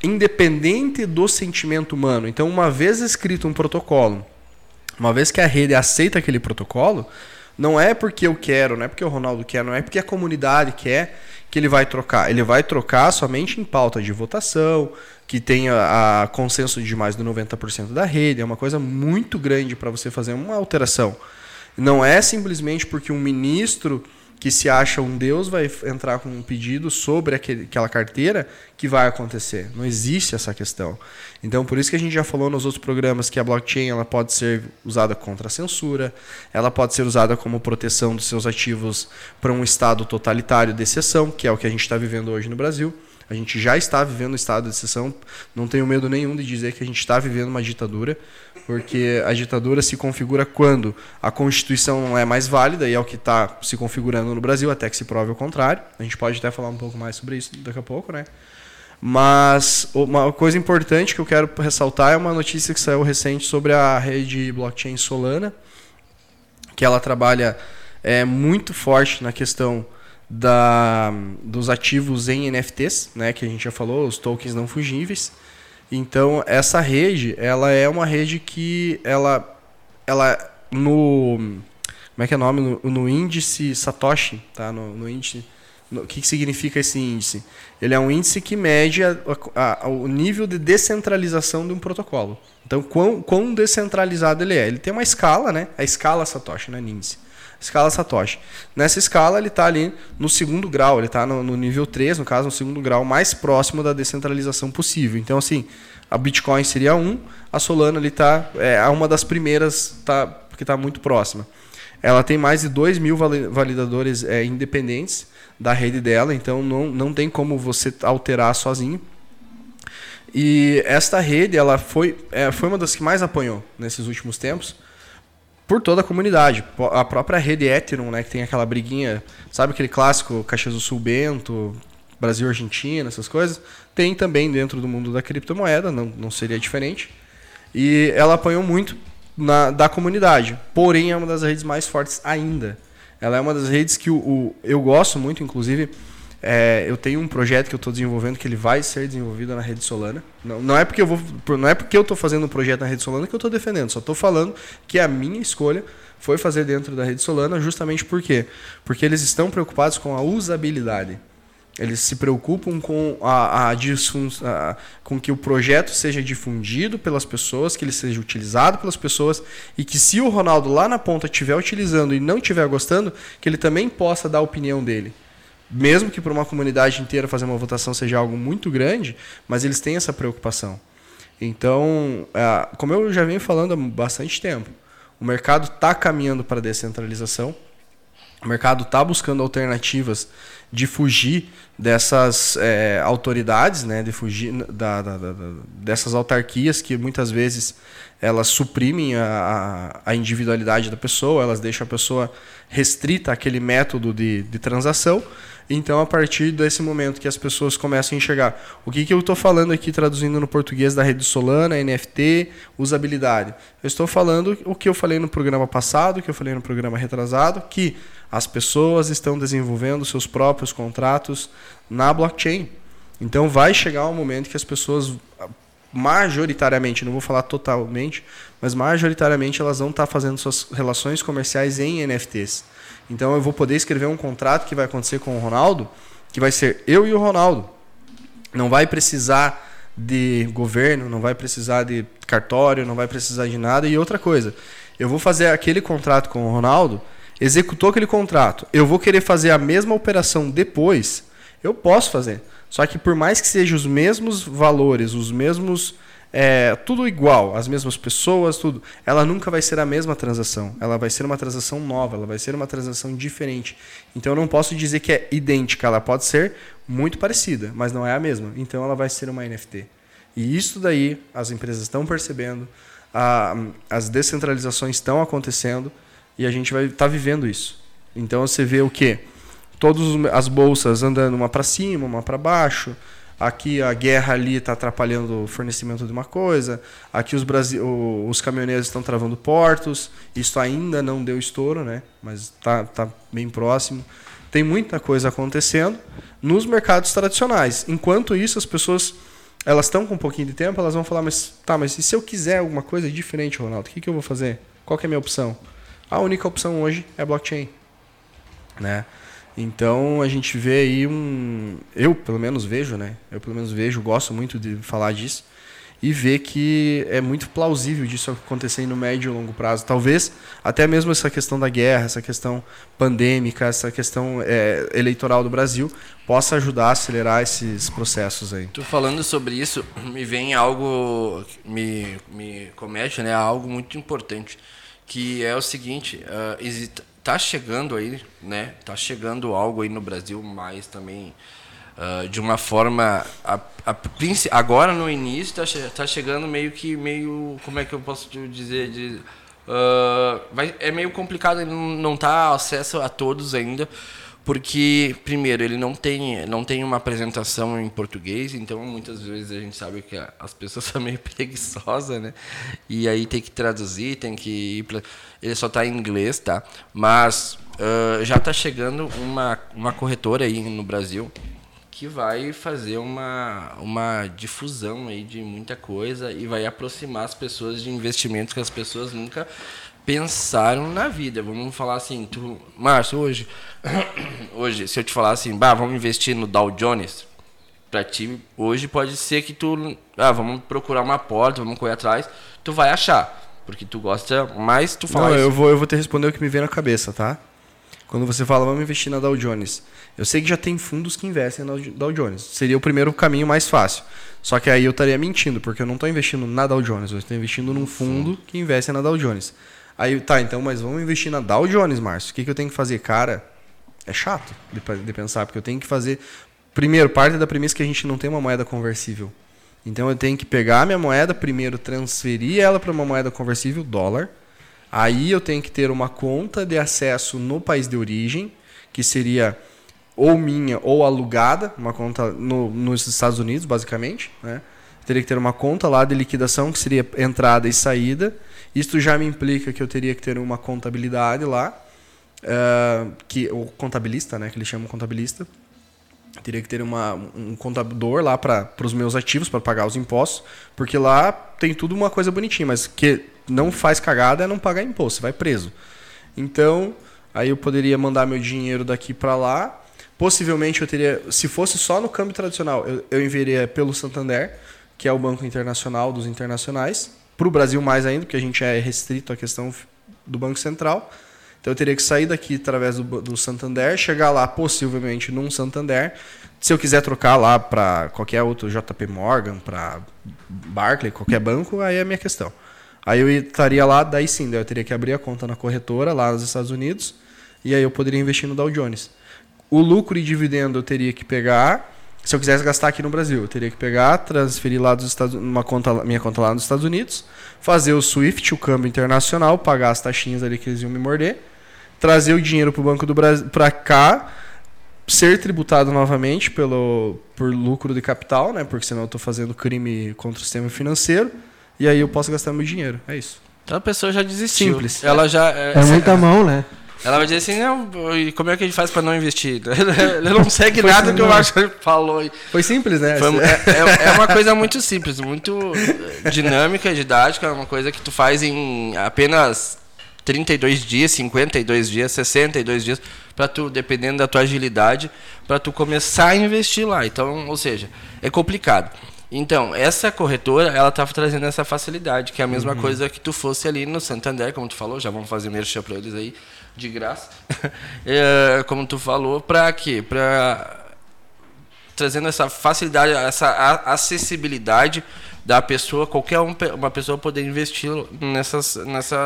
independente do sentimento humano. Então, uma vez escrito um protocolo, uma vez que a rede aceita aquele protocolo, não é porque eu quero, não é porque o Ronaldo quer, não é porque a comunidade quer que ele vai trocar. Ele vai trocar somente em pauta de votação, que tenha consenso de mais de 90% da rede. É uma coisa muito grande para você fazer uma alteração. Não é simplesmente porque um ministro que se acha um deus vai entrar com um pedido sobre aquela carteira que vai acontecer. Não existe essa questão. Então, por isso que a gente já falou nos outros programas que a blockchain, ela pode ser usada contra a censura, ela pode ser usada como proteção dos seus ativos para um estado totalitário de exceção, que é o que a gente está vivendo hoje no Brasil. A gente já está vivendo um estado de exceção. Não tenho medo nenhum de dizer que a gente está vivendo uma ditadura, porque a ditadura se configura quando a Constituição não é mais válida, e é o que está se configurando no Brasil, até que se prove o contrário. A gente pode até falar um pouco mais sobre isso daqui a pouco, né? Mas uma coisa importante que eu quero ressaltar é uma notícia que saiu recente sobre a rede blockchain Solana, que ela trabalha muito forte na questão dos ativos em NFTs, né, que a gente já falou, os tokens não fungíveis. Então, essa rede, ela é uma rede que ela no, como é que é o nome, no índice Satoshi, tá? No índice, o que significa esse índice? Ele é um índice que mede o nível de descentralização de um protocolo. Então, quão descentralizado ele é? Ele tem uma escala, né? A escala Satoshi, né, índice. Escala Satoshi. Nessa escala, ele está ali no segundo grau, ele está no nível 3, no caso, no segundo grau mais próximo da descentralização possível. Então, assim, a Bitcoin seria 1, a Solana ali está uma das primeiras, que está muito próxima. Ela tem mais de 2 mil validadores independentes da rede dela, então não tem como você alterar sozinho. E esta rede, ela foi uma das que mais apanhou nesses últimos tempos, por toda a comunidade. A própria rede Ethereum, né, que tem aquela briguinha, sabe aquele clássico Caxias do Sul, Bento, Brasil, Argentina, essas coisas, tem também dentro do mundo da criptomoeda, não seria diferente. E ela apanhou muito da comunidade, porém é uma das redes mais fortes ainda. Ela é uma das redes que eu gosto muito, inclusive, eu tenho um projeto que eu estou desenvolvendo que ele vai ser desenvolvido na rede Solana. Não é porque eu estou fazendo um projeto na rede Solana que eu estou defendendo. Só estou falando que a minha escolha foi fazer dentro da rede Solana, justamente por quê? Porque eles estão preocupados com a usabilidade. Eles se preocupam com com que o projeto seja difundido pelas pessoas, que ele seja utilizado pelas pessoas e que, se o Ronaldo lá na ponta estiver utilizando e não estiver gostando, que ele também possa dar a opinião dele. Mesmo que para uma comunidade inteira fazer uma votação seja algo muito grande, mas eles têm essa preocupação. Então, como eu já venho falando há bastante tempo, o mercado está caminhando para a descentralização, o mercado está buscando alternativas de fugir dessas autoridades, né, de fugir dessas autarquias que muitas vezes elas suprimem a individualidade da pessoa, elas deixam a pessoa restrita àquele método de transação. Então, a partir desse momento que as pessoas começam a enxergar o que eu estou falando aqui, traduzindo no português da rede Solana, NFT, usabilidade. Eu estou falando o que eu falei no programa passado, o que eu falei no programa retrasado, que as pessoas estão desenvolvendo seus próprios contratos na blockchain. Então, vai chegar um momento que as pessoas, majoritariamente, não vou falar totalmente, mas majoritariamente elas vão estar fazendo suas relações comerciais em NFTs. Então, eu vou poder escrever um contrato que vai acontecer com o Ronaldo, que vai ser eu e o Ronaldo. Não vai precisar de governo, não vai precisar de cartório, não vai precisar de nada. E outra coisa, eu vou fazer aquele contrato com o Ronaldo, executou aquele contrato, eu vou querer fazer a mesma operação depois, eu posso fazer. Só que, por mais que sejam os mesmos valores, os mesmos tudo igual, as mesmas pessoas, tudo, ela nunca vai ser a mesma transação. Ela vai ser uma transação nova, ela vai ser uma transação diferente. Então eu não posso dizer que é idêntica, ela pode ser muito parecida, mas não é a mesma. Então ela vai ser uma NFT. E isso daí as empresas estão percebendo, as descentralizações estão acontecendo e a gente vai estar vivendo isso. Então você vê o quê? Todas as bolsas andando uma para cima, uma para baixo. Aqui a guerra ali está atrapalhando o fornecimento de uma coisa. Aqui os caminhoneiros estão travando portos. Isso ainda não deu estouro, né? Mas tá bem próximo. Tem muita coisa acontecendo nos mercados tradicionais. Enquanto isso, as pessoas elas estão com um pouquinho de tempo, elas vão falar, mas e se eu quiser alguma coisa diferente, Ronaldo? O que eu vou fazer? Qual que é a minha opção? A única opção hoje é blockchain, né? Então a gente vê aí eu pelo menos vejo, gosto muito de falar disso e ver que é muito plausível disso acontecer no médio e longo prazo. Talvez até mesmo essa questão da guerra, essa questão pandêmica, essa questão eleitoral do Brasil possa ajudar a acelerar esses processos aí. Tu falando sobre isso, me vem algo, me comete, né, algo muito importante, que é o seguinte, tá chegando aí, né? Tá chegando algo aí no Brasil, mas também de uma forma. Agora no início tá chegando meio. Como é que eu posso dizer? É meio complicado, ele não tá acesso a todos ainda, porque, primeiro, ele não tem uma apresentação em português, então muitas vezes a gente sabe que as pessoas são meio preguiçosas, né? E aí tem que traduzir, tem que ir pra... Ele só está em inglês, tá? Mas já está chegando uma corretora aí no Brasil que vai fazer uma difusão aí de muita coisa e vai aproximar as pessoas de investimentos que as pessoas nunca pensaram na vida. Vamos falar assim, Márcio, hoje, se eu te falar assim, vamos investir no Dow Jones, para ti, hoje pode ser que tu, vamos procurar uma porta, vamos correr atrás, tu vai achar, porque tu gosta mais, tu fala. Não, isso. Eu vou te responder o que me vem na cabeça, tá? Quando você fala, vamos investir na Dow Jones, eu sei que já tem fundos que investem na Dow Jones, seria o primeiro caminho mais fácil. Só que aí eu estaria mentindo, porque eu não estou investindo na Dow Jones, eu estou investindo num fundo que investe na Dow Jones. Aí, tá, então, mas vamos investir na Dow Jones, Márcio. O que eu tenho que fazer? Cara, é chato de pensar, porque eu tenho que fazer... Primeiro, parte da premissa que a gente não tem uma moeda conversível. Então, eu tenho que pegar a minha moeda, primeiro transferir ela para uma moeda conversível, dólar. Aí, eu tenho que ter uma conta de acesso no país de origem, que seria ou minha ou alugada, uma conta nos Estados Unidos, basicamente, né? Eu teria que ter uma conta lá de liquidação, que seria entrada e saída. Isto já me implica que eu teria que ter uma contabilidade lá, que o contabilista, né, que eles chamam contabilista, teria que ter um contador lá para os meus ativos, para pagar os impostos, porque lá tem tudo uma coisa bonitinha, mas que não faz cagada é não pagar imposto, você vai preso. Então, aí eu poderia mandar meu dinheiro daqui para lá, possivelmente eu teria, se fosse só no câmbio tradicional, eu enviaria pelo Santander, que é o banco internacional dos internacionais, para o Brasil mais ainda, porque a gente é restrito à questão do Banco Central. Então eu teria que sair daqui através do Santander, chegar lá possivelmente num Santander. Se eu quiser trocar lá para qualquer outro JP Morgan, para Barclay, qualquer banco, aí é a minha questão. Aí eu estaria lá, daí sim, daí eu teria que abrir a conta na corretora lá nos Estados Unidos e aí eu poderia investir no Dow Jones. O lucro e dividendo eu teria que pegar... Se eu quisesse gastar aqui no Brasil, eu teria que pegar, transferir lá dos Estados Unidos, minha conta lá nos Estados Unidos, fazer o SWIFT, o câmbio internacional, pagar as taxinhas ali que eles iam me morder, trazer o dinheiro para o Banco do Brasil, para cá, ser tributado novamente por lucro de capital, né? Porque senão eu estou fazendo crime contra o sistema financeiro, e aí eu posso gastar meu dinheiro. É isso. Então a pessoa já desistiu. Simples. Ela já, é muita mão, né? Ela vai dizer assim, não, como é que a gente faz para não investir? Ele não segue nada simples, que o Arthur falou. Foi simples, né? É uma coisa muito simples, muito dinâmica, didática, é uma coisa que tu faz em apenas 32 dias, 52 dias, 62 dias, para tu, dependendo da tua agilidade, para tu começar a investir lá. Então, ou seja, é complicado. Então, essa corretora, ela tá trazendo essa facilidade, que é a mesma coisa que tu fosse ali no Santander, como tu falou, já vamos fazer merchan para eles aí, de graça. Como tu falou, para quê? Para trazendo essa facilidade, essa acessibilidade da pessoa, qualquer uma pessoa poder investir nessas...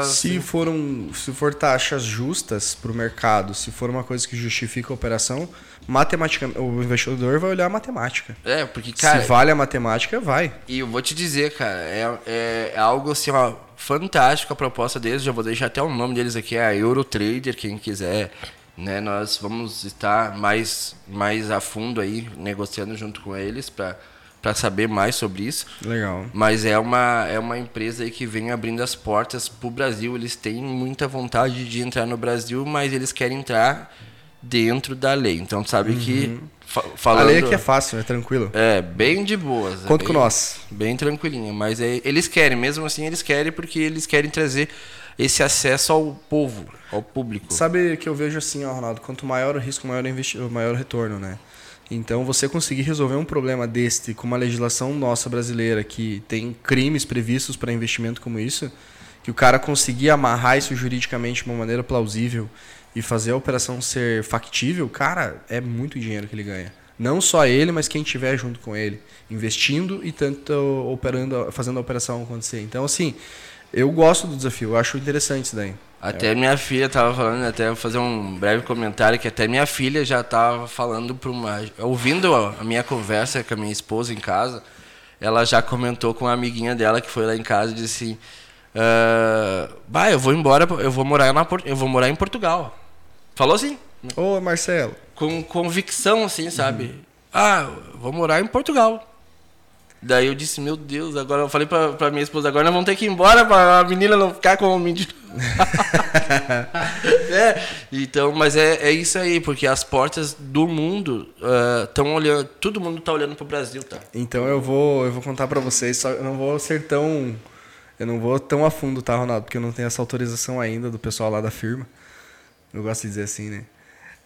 Se for taxas justas para o mercado, se for uma coisa que justifica a operação, matematicamente, o investidor vai olhar a matemática. É, porque, cara... Se vale a matemática, vai. E eu vou te dizer, cara, é algo assim, ó, fantástico a proposta deles. Já vou deixar até o nome deles aqui, é a Eurotrader, quem quiser... Né, nós vamos estar mais a fundo aí, negociando junto com eles para saber mais sobre isso. Legal. Mas é uma empresa aí que vem abrindo as portas para o Brasil. Eles têm muita vontade de entrar no Brasil, mas eles querem entrar dentro da lei. Então, sabe que... Falando, a lei aqui é fácil, é tranquilo. É, bem de boas. Conta com nós. Bem tranquilinha, mas eles querem. Mesmo assim, eles querem porque eles querem trazer... esse acesso ao povo, ao público. Sabe que eu vejo assim, ó, Ronaldo, quanto maior o risco, maior o retorno, né? Então, você conseguir resolver um problema deste com uma legislação nossa brasileira que tem crimes previstos para investimento como isso, que o cara conseguir amarrar isso juridicamente de uma maneira plausível e fazer a operação ser factível, cara, é muito dinheiro que ele ganha. Não só ele, mas quem estiver junto com ele, investindo e tanto operando, fazendo a operação acontecer. Então, assim... Eu gosto do desafio, eu acho interessante isso daí. Até minha filha estava falando, até vou fazer um breve comentário, que até minha filha já estava falando ouvindo a minha conversa com a minha esposa em casa, ela já comentou com uma amiguinha dela que foi lá em casa e disse bah, eu vou embora, eu vou morar em Portugal. Falou assim. Ô, Marcelo. Com convicção, assim, sabe? Ah, vou morar em Portugal. Daí eu disse, meu Deus, agora eu falei pra minha esposa, agora nós vamos ter que ir embora pra a menina não ficar com o menino. Então, mas é isso aí, porque as portas do mundo estão olhando, todo mundo tá olhando pro Brasil, tá? Então eu vou contar pra vocês, só eu não vou tão a fundo, tá, Ronaldo? Porque eu não tenho essa autorização ainda do pessoal lá da firma. Eu gosto de dizer assim, né?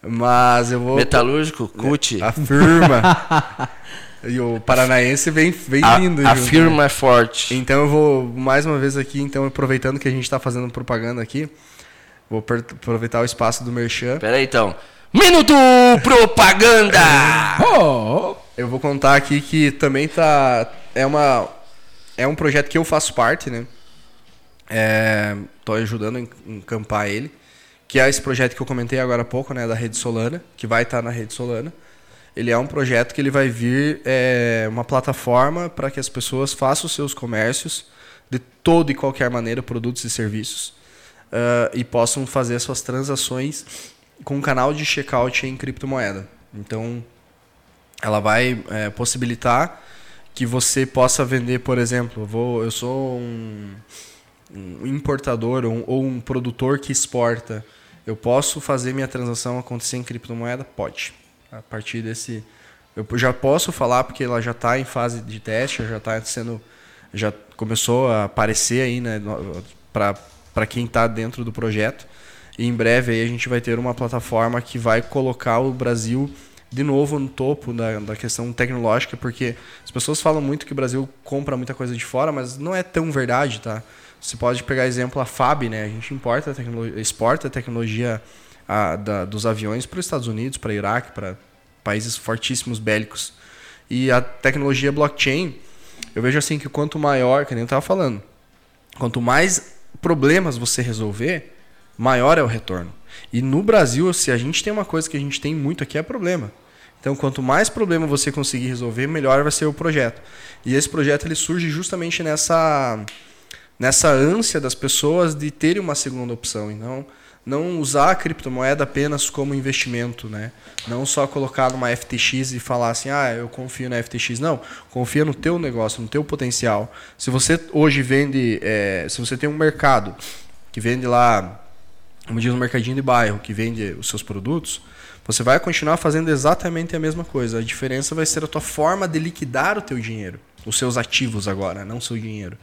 Mas eu vou... Metalúrgico, CUT. A firma... E o paranaense vem lindo. A firma é forte. Então eu vou, mais uma vez aqui, então aproveitando que a gente está fazendo propaganda aqui, vou aproveitar o espaço do Merchan. Peraí, então. Minuto Propaganda! Eu vou contar aqui que também tá... É um projeto que eu faço parte, né? Tô ajudando a encampar ele. Que é esse projeto que eu comentei agora há pouco, né? Da Rede Solana, que vai estar na Rede Solana. Ele é um projeto que ele vai vir uma plataforma para que as pessoas façam os seus comércios de toda e qualquer maneira, produtos e serviços, e possam fazer suas transações com um canal de checkout em criptomoeda. Então, ela vai possibilitar que você possa vender, por exemplo, eu sou um importador ou um produtor que exporta. Eu posso fazer minha transação acontecer em criptomoeda? Pode. A partir desse... Eu já posso falar porque ela já está em fase de teste, já começou a aparecer aí, né, para quem está dentro do projeto. E em breve aí a gente vai ter uma plataforma que vai colocar o Brasil de novo no topo da questão tecnológica, porque as pessoas falam muito que o Brasil compra muita coisa de fora, mas não é tão verdade, tá? Você pode pegar exemplo a FAB, né? A gente exporta a tecnologia dos aviões para os Estados Unidos, para o Iraque, para países fortíssimos bélicos. E a tecnologia blockchain, eu vejo assim que quanto maior, que nem eu estava falando, quanto mais problemas você resolver, maior é o retorno. E no Brasil, se a gente tem uma coisa que a gente tem muito aqui, é problema. Então, quanto mais problema você conseguir resolver, melhor vai ser o projeto. E esse projeto ele surge justamente nessa ânsia das pessoas de terem uma segunda opção. Então, não usar a criptomoeda apenas como investimento, né? Não só colocar numa FTX e falar assim, ah, eu confio na FTX. Não, confia no teu negócio, no teu potencial. Se você hoje vende, se você tem um mercado que vende lá, como diz, um mercadinho de bairro, que vende os seus produtos, você vai continuar fazendo exatamente a mesma coisa. A diferença vai ser a tua forma de liquidar o teu dinheiro, os seus ativos agora, não o seu dinheiro.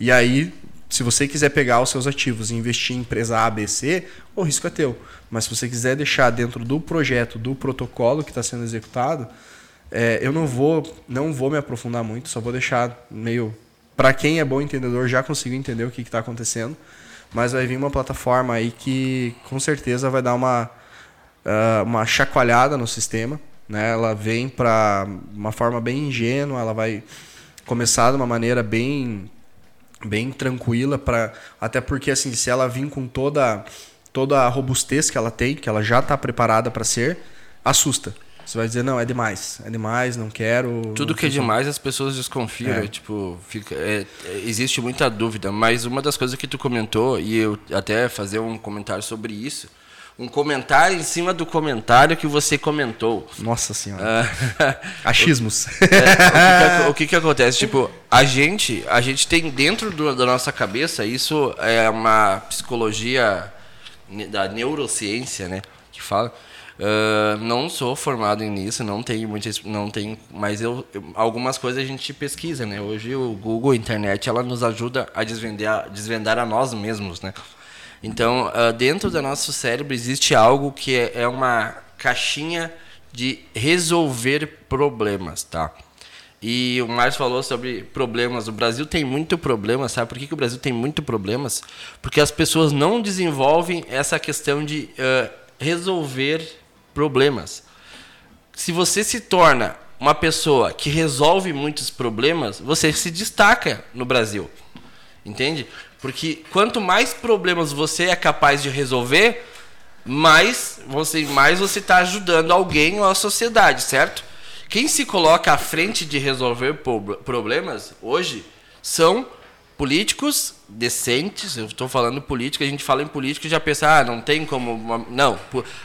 E aí... Se você quiser pegar os seus ativos e investir em empresa A, B, C, o risco é teu. Mas se você quiser deixar dentro do projeto, do protocolo que está sendo executado, eu não vou me aprofundar muito, só vou deixar meio... Para quem é bom entendedor, já conseguiu entender o que está acontecendo, mas vai vir uma plataforma aí que com certeza vai dar uma chacoalhada no sistema, né? Ela vem para uma forma bem ingênua, ela vai... começar de uma maneira bem tranquila, até porque assim, se ela vir com toda a robustez que ela tem, que ela já está preparada para ser, assusta. Você vai dizer, não, é demais, não quero... Tudo não que é demais, as pessoas desconfiam, existe muita dúvida, mas uma das coisas que tu comentou, e eu até fazer um comentário sobre isso, um comentário em cima do comentário que você comentou. Nossa Senhora. Achismos. O que acontece? Tipo, a gente tem dentro da nossa cabeça, isso é uma psicologia da neurociência, né, que fala... não sou formado nisso, não tenho, mas algumas coisas a gente pesquisa, né? Hoje o Google, a internet, ela nos ajuda a desvendar a nós mesmos, né? Então, dentro do nosso cérebro existe algo que é uma caixinha de resolver problemas, tá? E o Márcio falou sobre problemas. O Brasil tem muito problema, sabe? Por que o Brasil tem muito problemas? Porque as pessoas não desenvolvem essa questão de resolver problemas. Se você se torna uma pessoa que resolve muitos problemas, você se destaca no Brasil, entende? Porque quanto mais problemas você é capaz de resolver, mais você está ajudando alguém ou a sociedade, certo? Quem se coloca à frente de resolver problemas hoje são políticos decentes. Eu estou falando política, a gente fala em política e já pensa, não tem como... Não,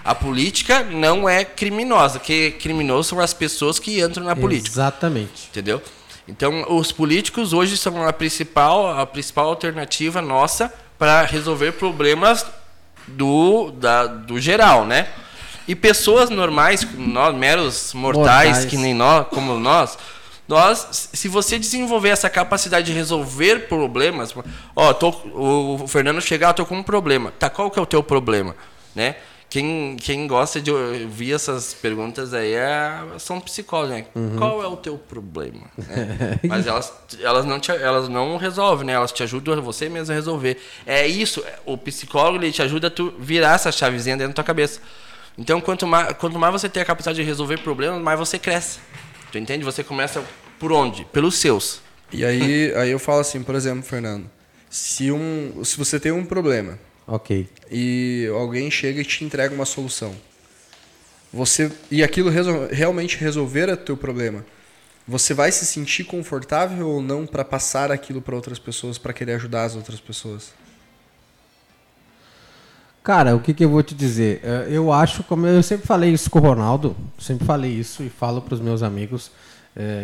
a política não é criminosa. Quem é criminoso são as pessoas que entram na política. Exatamente. Entendeu? Então, os políticos hoje são a principal alternativa nossa para resolver problemas do geral, né? E pessoas normais, nós, meros mortais, que nem nós, como nós... se você desenvolver essa capacidade de resolver problemas, o Fernando chegar, estou com um problema. Tá, qual que é o teu problema, né? Quem gosta de ouvir essas perguntas aí são psicólogos, né? Uhum. Qual é o teu problema? Né? Mas elas não resolvem, né? Elas te ajudam você mesmo a resolver. É isso, o psicólogo ele te ajuda a tu virar essa chavezinha dentro da tua cabeça. Então, quanto mais você tem a capacidade de resolver problemas, mais você cresce. Tu entende? Você começa por onde? Pelos seus. E aí eu falo assim, por exemplo, Fernando, se você tem um problema, ok, e alguém chega e te entrega uma solução, e aquilo realmente resolver o teu problema, você vai se sentir confortável ou não para passar aquilo para outras pessoas, para querer ajudar as outras pessoas? Cara, o que eu vou te dizer? Eu acho, como eu sempre falei isso com o Ronaldo, sempre falei isso e falo para os meus amigos,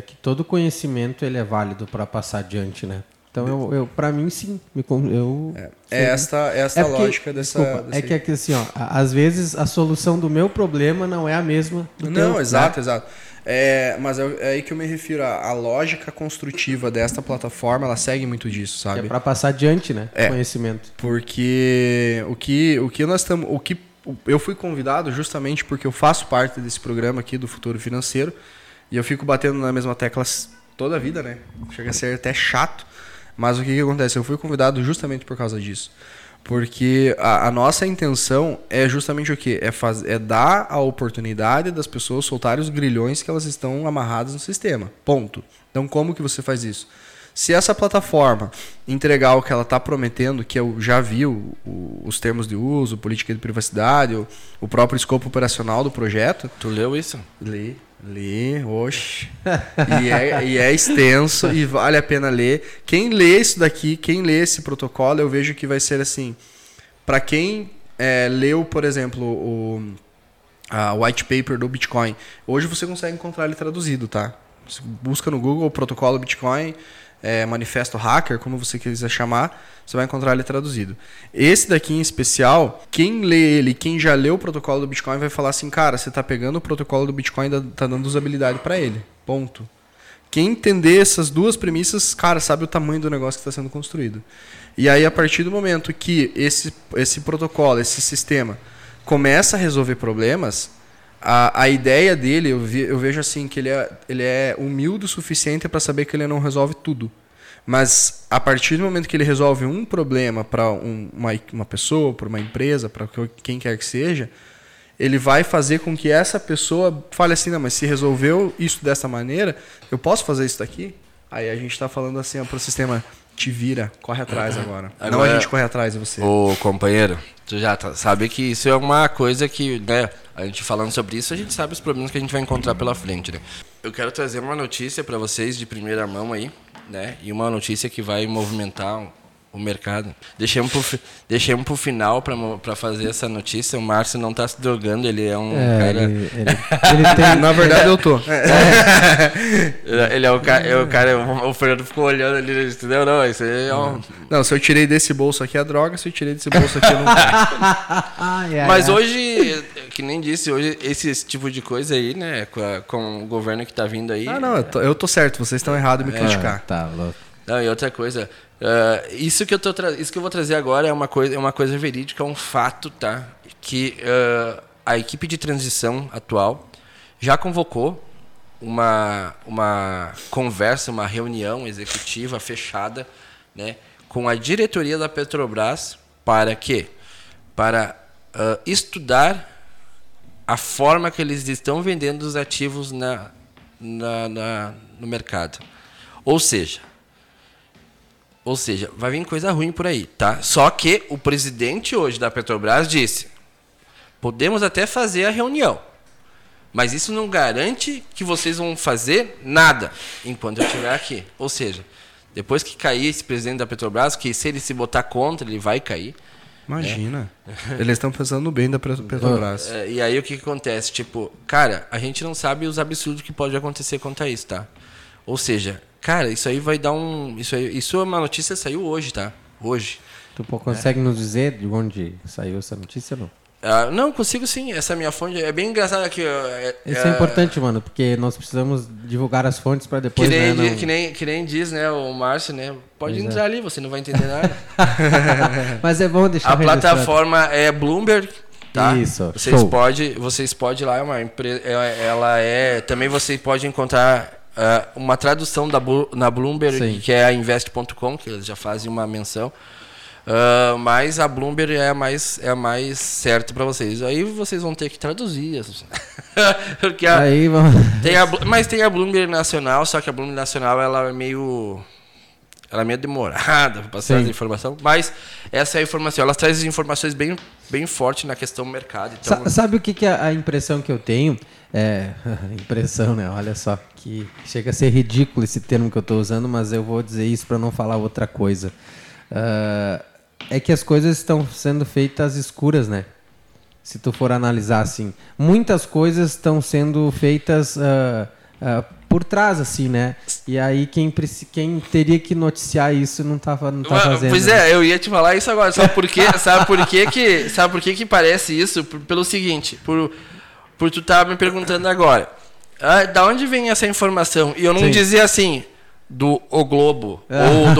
que todo conhecimento ele é válido para passar adiante, né? Então, para mim, sim. Essa é a lógica dessa... Desculpa, que assim, às vezes a solução do meu problema não é a mesma do teu. Não, exato. Mas é aí que eu me refiro. A lógica construtiva desta plataforma, ela segue muito disso, sabe? Que é para passar adiante, né? O conhecimento. Porque eu fui convidado justamente porque eu faço parte desse programa aqui do Futuro Financeiro e eu fico batendo na mesma tecla toda a vida, né? Chega a ser até chato. Mas o que acontece? Eu fui convidado justamente por causa disso. Porque a nossa intenção é justamente o quê? É dar a oportunidade das pessoas soltarem os grilhões que elas estão amarradas no sistema. Ponto. Então, como que você faz isso? Se essa plataforma entregar o que ela está prometendo, que eu já vi os termos de uso, política de privacidade, o próprio escopo operacional do projeto... Tu leu isso? Li, oxe. E é extenso e vale a pena ler. Quem lê isso daqui, quem lê esse protocolo, eu vejo que vai ser assim. Para quem leu, por exemplo, a white paper do Bitcoin, hoje você consegue encontrar ele traduzido, tá? Você busca no Google o protocolo Bitcoin, manifesto hacker, como você quiser chamar, você vai encontrar ele traduzido. Esse daqui em especial, quem lê ele, quem já leu o protocolo do Bitcoin vai falar assim, cara, você está pegando o protocolo do Bitcoin e está dando usabilidade para ele. Ponto. Quem entender essas duas premissas, cara, sabe o tamanho do negócio que está sendo construído. E aí, a partir do momento que esse protocolo, esse sistema começa a resolver problemas, a ideia dele, eu vejo assim, que ele é humilde o suficiente para saber que ele não resolve tudo. Mas a partir do momento que ele resolve um problema para uma pessoa, para uma empresa, para quem quer que seja, ele vai fazer com que essa pessoa fale assim, não, mas se resolveu isso dessa maneira, eu posso fazer isso daqui? Aí a gente tá falando assim, ó, pro sistema, te vira, corre atrás agora. Não a gente corre atrás, é você. Ô, companheiro, tu já sabe que isso é uma coisa que, né, a gente falando sobre isso, a gente sabe os problemas que a gente vai encontrar pela frente, né? Eu quero trazer uma notícia para vocês de primeira mão aí, né? E uma notícia que vai movimentar o mercado. Deixemos pro final para fazer essa notícia. O Márcio não tá se drogando, ele é um cara... Ele tem... Na verdade, eu tô. Ele é o cara... O Fernando ficou olhando ali, ele disse, não, isso é um... Não, se eu tirei desse bolso aqui é droga, se eu tirei desse bolso aqui eu não... Mas hoje, que nem disse, hoje esse tipo de coisa aí, né? Com o governo que tá vindo aí... Ah, não, eu tô certo, vocês estão errados em me criticar. Tá louco. Não, e outra coisa, isso que eu vou trazer agora é uma coisa verídica, é um fato, tá? Que a equipe de transição atual já convocou uma conversa, uma reunião executiva fechada, né, com a diretoria da Petrobras para quê? Para estudar a forma que eles estão vendendo os ativos no mercado. Ou seja, vai vir coisa ruim por aí, tá? Só que o presidente hoje da Petrobras disse, podemos até fazer a reunião, mas isso não garante que vocês vão fazer nada enquanto eu estiver aqui. Ou seja, depois que cair esse presidente da Petrobras, que se ele se botar contra, ele vai cair. Imagina. É. Eles estão pensando no bem da Petrobras. E aí o que acontece? Tipo, cara, a gente não sabe os absurdos que pode acontecer quanto a isso, tá? Ou seja... Cara, isso aí vai dar um... Isso é uma notícia que saiu hoje, tá? Hoje. Tu consegue nos dizer de onde saiu essa notícia ou não? Não, consigo sim. Essa minha fonte é bem engraçada aqui. Isso é importante, mano, porque nós precisamos divulgar as fontes para depois... Que nem diz, né, o Márcio, né? Pode entrar ali, você não vai entender nada. Mas é bom deixar registrado. A plataforma é Bloomberg, tá? Isso, vocês podem ir lá, é uma empresa... Ela é... Também vocês podem encontrar... uma tradução na Bloomberg, sim, que é a invest.com, que eles já fazem uma menção, mas a Bloomberg é a mais certa para vocês. Aí vocês vão ter que traduzir. Porque mas tem a Bloomberg Nacional, só que a Bloomberg Nacional ela é meio demorada para passar, sim, as informações, mas essa é a informação. Ela traz informações bem, bem fortes na questão do mercado. Então... Sabe o que é a impressão que eu tenho? Impressão, né? Olha só, que chega a ser ridículo esse termo que eu estou usando, mas eu vou dizer isso para não falar outra coisa. É que as coisas estão sendo feitas escuras, né? Se tu for analisar assim. Muitas coisas estão sendo feitas... por trás, assim, né? E aí quem teria que noticiar isso não tá fazendo. Pois é, eu ia te falar isso agora. Sabe por que parece isso? Pelo seguinte, por tu tá me perguntando agora. Da onde vem essa informação? E eu não, sim, dizia assim, do O Globo, ou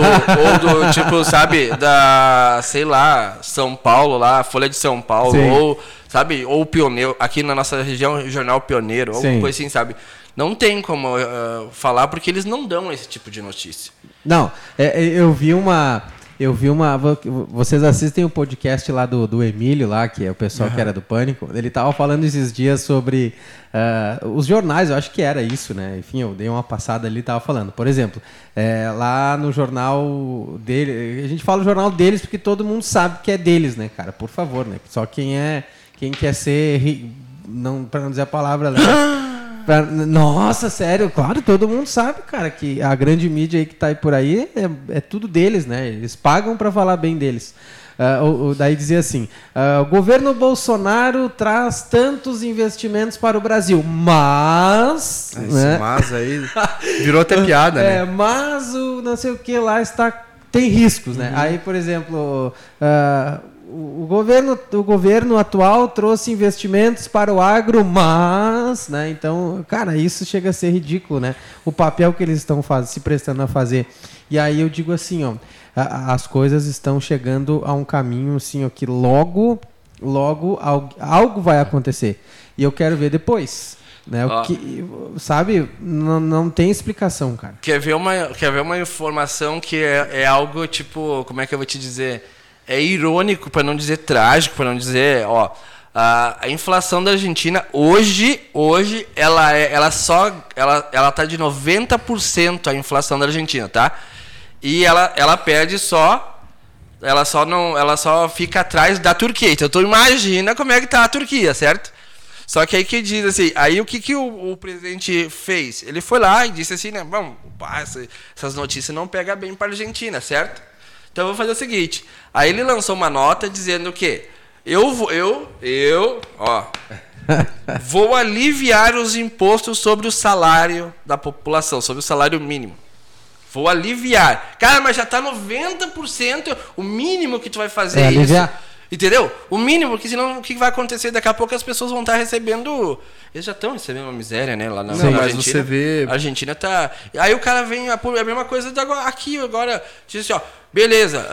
do tipo, sabe, da, sei lá, São Paulo, lá, Folha de São Paulo, sim, ou, sabe, ou Pioneiro, aqui na nossa região, Jornal Pioneiro, ou coisa assim, sabe? Não tem como falar, porque eles não dão esse tipo de notícia. Não, eu vi uma... Vocês assistem o podcast lá do Emílio, lá, que é o pessoal, uhum, que era do Pânico. Ele estava falando esses dias sobre os jornais, eu acho que era isso, né? Enfim, eu dei uma passada ali e estava falando. Por exemplo, lá no jornal dele... A gente fala o jornal deles porque todo mundo sabe que é deles, né, cara? Por favor, né? Só quem quer ser... Para não dizer a palavra... Nossa, sério, claro, todo mundo sabe, cara, que a grande mídia aí que tá aí por aí é tudo deles, né? Eles pagam para falar bem deles. Daí dizia assim, o governo Bolsonaro traz tantos investimentos para o Brasil, mas... Esse, né? Mas aí virou até piada, né? Mas o não sei o que lá tem riscos, né? Uhum. Aí, por exemplo... O governo atual trouxe investimentos para o agro, mas... Né, então, cara, isso chega a ser ridículo, né? O papel que eles estão se prestando a fazer. E aí eu digo assim, ó, as coisas estão chegando a um caminho assim, ó, que logo algo vai acontecer. E eu quero ver depois. Né? Sabe? Não tem explicação, cara. Quer ver uma informação que é algo tipo... Como é que eu vou te dizer... É irônico, para não dizer trágico, para não dizer, ó, A inflação da Argentina hoje ela tá de 90% a inflação da Argentina, tá? E ela perde só, ela só fica atrás da Turquia. Então tu imagina como é que tá a Turquia, certo? Só que aí que diz assim, aí o que o presidente fez? Ele foi lá e disse assim, né, vamos, essas notícias não pegam bem para a Argentina, certo? Então eu vou fazer o seguinte, aí ele lançou uma nota dizendo que vou aliviar os impostos sobre o salário da população, sobre o salário mínimo. Vou aliviar. Cara, mas já tá 90% o mínimo que tu vai fazer isso. Aliviar. Entendeu? O mínimo, porque senão o que vai acontecer? Daqui a pouco as pessoas vão estar recebendo... Eles já estão recebendo uma miséria, né? Lá na Argentina. Mas você vê... A Argentina tá... Aí o cara vem... A mesma coisa aqui agora. Diz assim, ó... Beleza,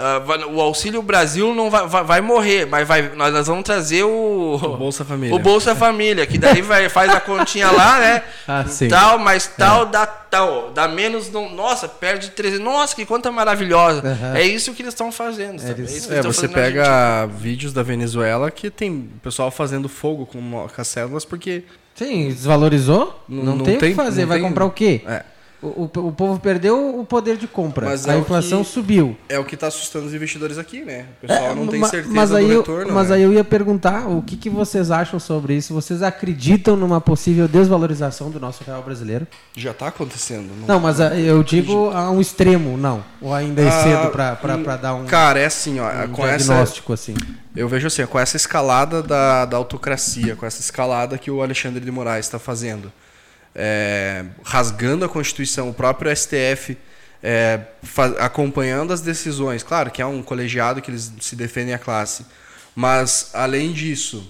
o Auxílio Brasil não vai morrer, mas nós vamos trazer o Bolsa Família. O Bolsa Família, que daí faz a continha lá, né? Ah, sim. Tal, mas tal, dá tal, dá menos, não, nossa, perde 13. Nossa, que conta maravilhosa. Uhum. É isso que eles estão fazendo. Sabe? Você pega vídeos da Venezuela que tem pessoal fazendo fogo com as células porque... Sim, desvalorizou, não tem o que fazer, vai comprar o quê? É. O povo perdeu o poder de compra, mas a inflação subiu. É o que está assustando os investidores aqui, né? O pessoal não tem certeza do retorno. Mas aí eu ia perguntar o que vocês acham sobre isso. Vocês acreditam numa possível desvalorização do nosso real brasileiro? Já está acontecendo. Não, mas eu digo a um extremo, não. Ou ainda é cedo para dar um... Cara, é assim, ó, com essa... diagnóstico, assim. Eu vejo assim, com essa escalada da autocracia, com essa escalada que o Alexandre de Moraes está fazendo... rasgando a Constituição, o próprio STF acompanhando as decisões. Claro que é um colegiado que eles se defendem a classe, mas além disso,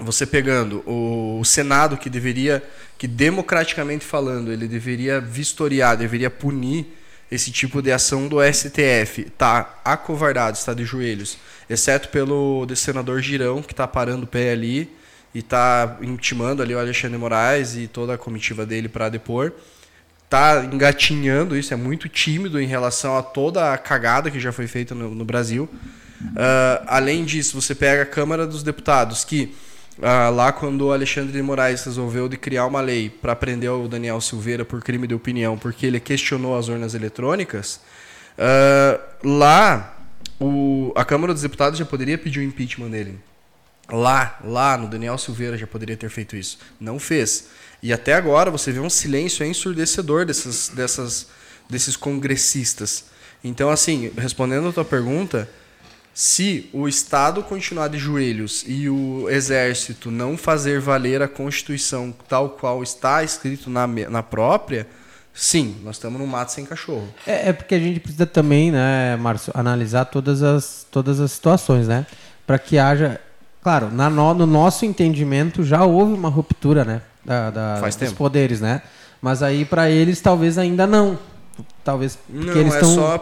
você pegando o Senado, que deveria, que democraticamente falando, ele deveria vistoriar, deveria punir esse tipo de ação do STF, está acovardado, está de joelhos, exceto pelo senador Girão, que está parando o PL e está intimando ali o Alexandre Moraes e toda a comitiva dele para depor. Está engatinhando isso, é muito tímido em relação a toda a cagada que já foi feita no Brasil. Além disso, você pega a Câmara dos Deputados, que lá quando o Alexandre de Moraes resolveu de criar uma lei para prender o Daniel Silveira por crime de opinião, porque ele questionou as urnas eletrônicas, lá a Câmara dos Deputados já poderia pedir o impeachment dele. Lá no Daniel Silveira já poderia ter feito isso. Não fez. E até agora você vê um silêncio ensurdecedor desses congressistas. Então, assim, respondendo a tua pergunta, se o Estado continuar de joelhos e o Exército não fazer valer a Constituição tal qual está escrito na própria... Sim, nós estamos num mato sem cachorro. É porque a gente precisa também, né, Márcio, analisar todas as situações, né? Para que haja... Claro, no nosso entendimento já houve uma ruptura, né, dos poderes, né? Mas aí para eles talvez ainda não. Talvez porque não, eles estão... só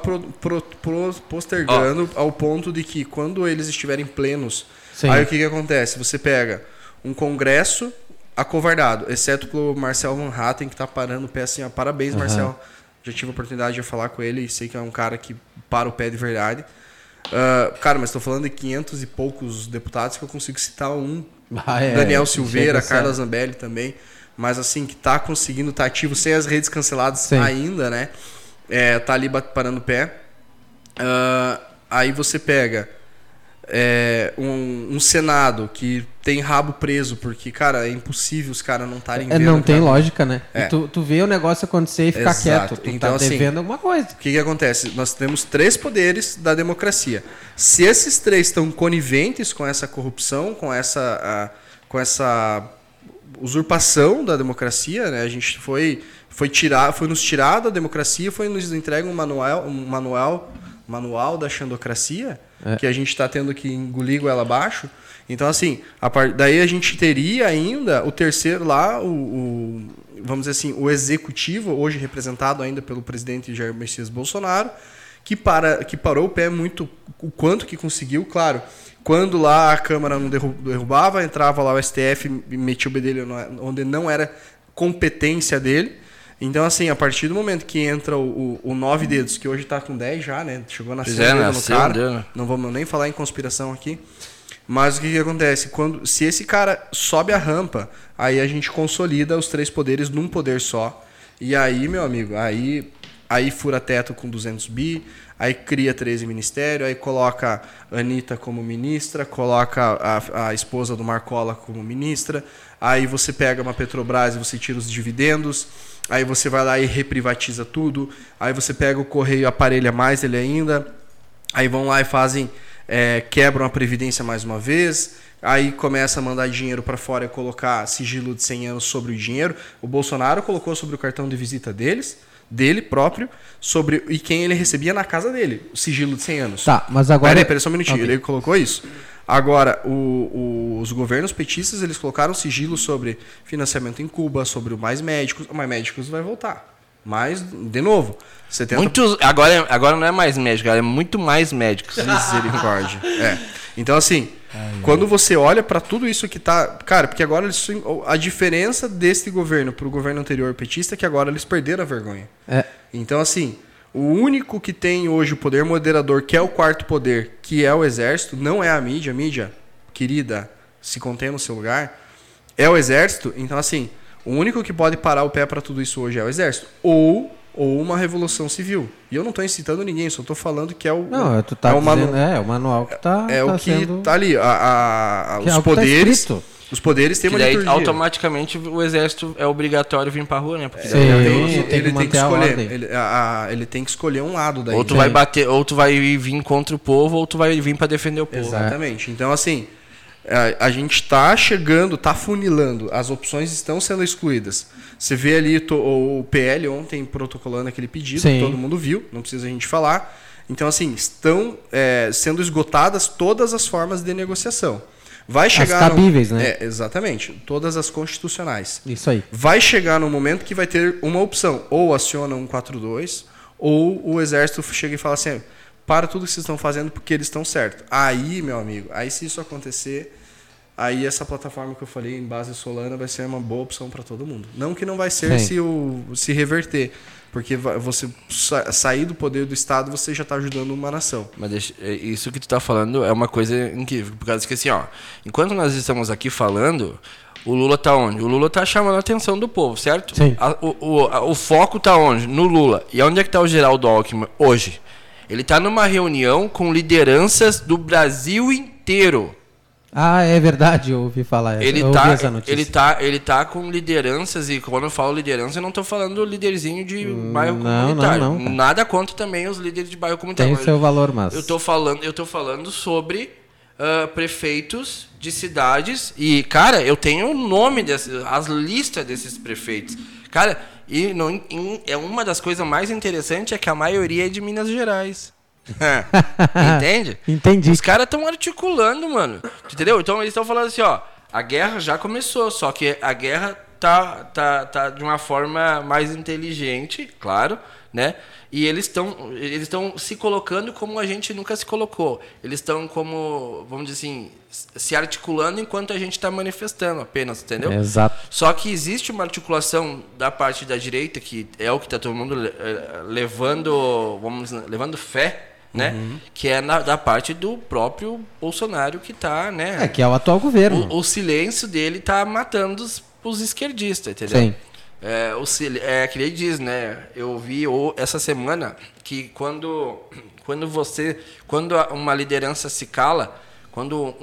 postergando ao ponto de que quando eles estiverem plenos, sim. Aí o que acontece? Você pega um congresso acovardado, exceto pelo Marcel Van Hatten, que está parando o pé assim, ó, parabéns, uhum. Marcel. Já tive a oportunidade de falar com ele e sei que é um cara que para o pé de verdade. Cara, mas estou falando de 500 e poucos deputados que eu consigo citar um. Daniel Silveira, Carla Zambelli também. Mas assim, que está conseguindo, está ativo, sem as redes canceladas, sim. Ainda, né? Está ali parando o pé. Aí você pega um Senado que tem rabo preso, porque, cara, é impossível os caras não estarem vendo. Não tem lógica, né? É. Tu vê o negócio acontecer e ficar quieto. Tu então, tá devendo assim, alguma coisa. O que acontece? Nós temos três poderes da democracia. Se esses três estão coniventes com essa corrupção, com essa usurpação da democracia, né? A gente foi nos tirar da democracia, foi nos entregue um manual da xandocracia, que a gente está tendo que engolir goela abaixo. Então, assim, daí a gente teria ainda o terceiro lá, vamos dizer assim, o executivo, hoje representado ainda pelo presidente Jair Messias Bolsonaro, que parou o pé muito, o quanto que conseguiu, claro. Quando lá a Câmara não derrubava, entrava lá o STF e metia o bedelho onde não era competência dele. Então, assim, a partir do momento que entra o 9 dedos, que hoje está com 10 já, né? Chegou na 100 no cara. Não vamos nem falar em conspiração aqui. Mas o que acontece? Se esse cara sobe a rampa, aí a gente consolida os três poderes num poder só. E aí, meu amigo, aí fura teto com 200 bi, aí cria 13 ministérios, aí coloca a Anitta como ministra, coloca a esposa do Marcola como ministra, aí você pega uma Petrobras e você tira os dividendos, aí você vai lá e reprivatiza tudo, aí você pega o Correio, aparelha mais ele ainda, aí vão lá e fazem... quebram a Previdência mais uma vez, aí começa a mandar dinheiro para fora e colocar sigilo de 100 anos sobre o dinheiro. O Bolsonaro colocou sobre o cartão de visita dele próprio, sobre e quem ele recebia na casa dele, o sigilo de 100 anos. Tá, mas agora... Peraí, só um minutinho, okay. Ele colocou isso. Agora, os governos petistas, eles colocaram sigilo sobre financiamento em Cuba, sobre o Mais Médicos. O Mais Médicos vai voltar. Mas, de novo, 70%. Muitos, agora não é mais médico, é muito mais médicos. Misericórdia. É. Então, assim, quando você olha para tudo isso que tá... Cara, porque agora a diferença desse governo para o governo anterior petista é que agora eles perderam a vergonha. É. Então, assim, o único que tem hoje o poder moderador, que é o quarto poder, que é o exército, não é a mídia. A mídia, querida, se contém no seu lugar, é o exército. Então, assim... O único que pode parar o pé para tudo isso hoje é o exército. Ou uma revolução civil. E eu não estou incitando ninguém, só estou falando que é o... Não, tu tá dizendo, é o manual que está... É o que está ali. Os poderes... Os poderes têm uma liturgia. Automaticamente o exército é obrigatório vir pra rua, né? Porque daí ele tem que escolher. Ele tem que escolher um lado daí. Ou tu vai bater, ou tu vai vir contra o povo, ou tu vai vir para defender o povo. Exatamente. Então, assim... A gente está chegando, está funilando. As opções estão sendo excluídas. Você vê ali o PL ontem protocolando aquele pedido. Sim. Que todo mundo viu, não precisa a gente falar. Então, assim, estão sendo esgotadas todas as formas de negociação. Vai chegar as cabíveis, né? Exatamente, todas as constitucionais. Isso aí. Vai chegar no momento que vai ter uma opção. Ou aciona 142, ou o exército chega e fala assim... Para tudo que vocês estão fazendo, porque eles estão certos. Aí, meu amigo, aí se isso acontecer, aí essa plataforma que eu falei em base Solana vai ser uma boa opção para todo mundo. Não que não vai ser se reverter, porque você sair do poder do Estado, você já está ajudando uma nação. Mas isso que tu está falando é uma coisa incrível, por causa que assim, ó, enquanto nós estamos aqui falando... O Lula tá onde? O Lula tá chamando a atenção do povo, certo? Sim. O foco tá onde? No Lula. E onde é que tá o Geraldo Alckmin hoje? Ele tá numa reunião com lideranças do Brasil inteiro. Ah, é verdade, eu ouvi falar. Eu ouvi essa notícia. Ele tá com lideranças, e quando eu falo liderança, eu não tô falando líderzinho de bairro comunitário. Não, nada contra também os líderes de bairro comunitário. Tem seu valor, mas... Eu tô falando sobre... prefeitos de cidades. E, cara, eu tenho o nome as listas desses prefeitos. Cara, e é uma das coisas mais interessantes é que a maioria é de Minas Gerais. Entende? Entendi. Os caras estão articulando, mano. Entendeu? Então eles estão falando assim, ó, a guerra já começou, só que a guerra tá de uma forma mais inteligente, claro, né? E eles estão se colocando como a gente nunca se colocou. Eles estão como, vamos dizer assim, se articulando enquanto a gente está manifestando apenas, entendeu? Exato. Só que existe uma articulação da parte da direita, que é o que está todo mundo levando fé, né? Uhum. Que é da parte do próprio Bolsonaro que está, né? Que é o atual governo. O silêncio dele está matando os esquerdistas, entendeu? Sim. É que ele diz, né? Eu vi essa semana que quando uma liderança se cala, quando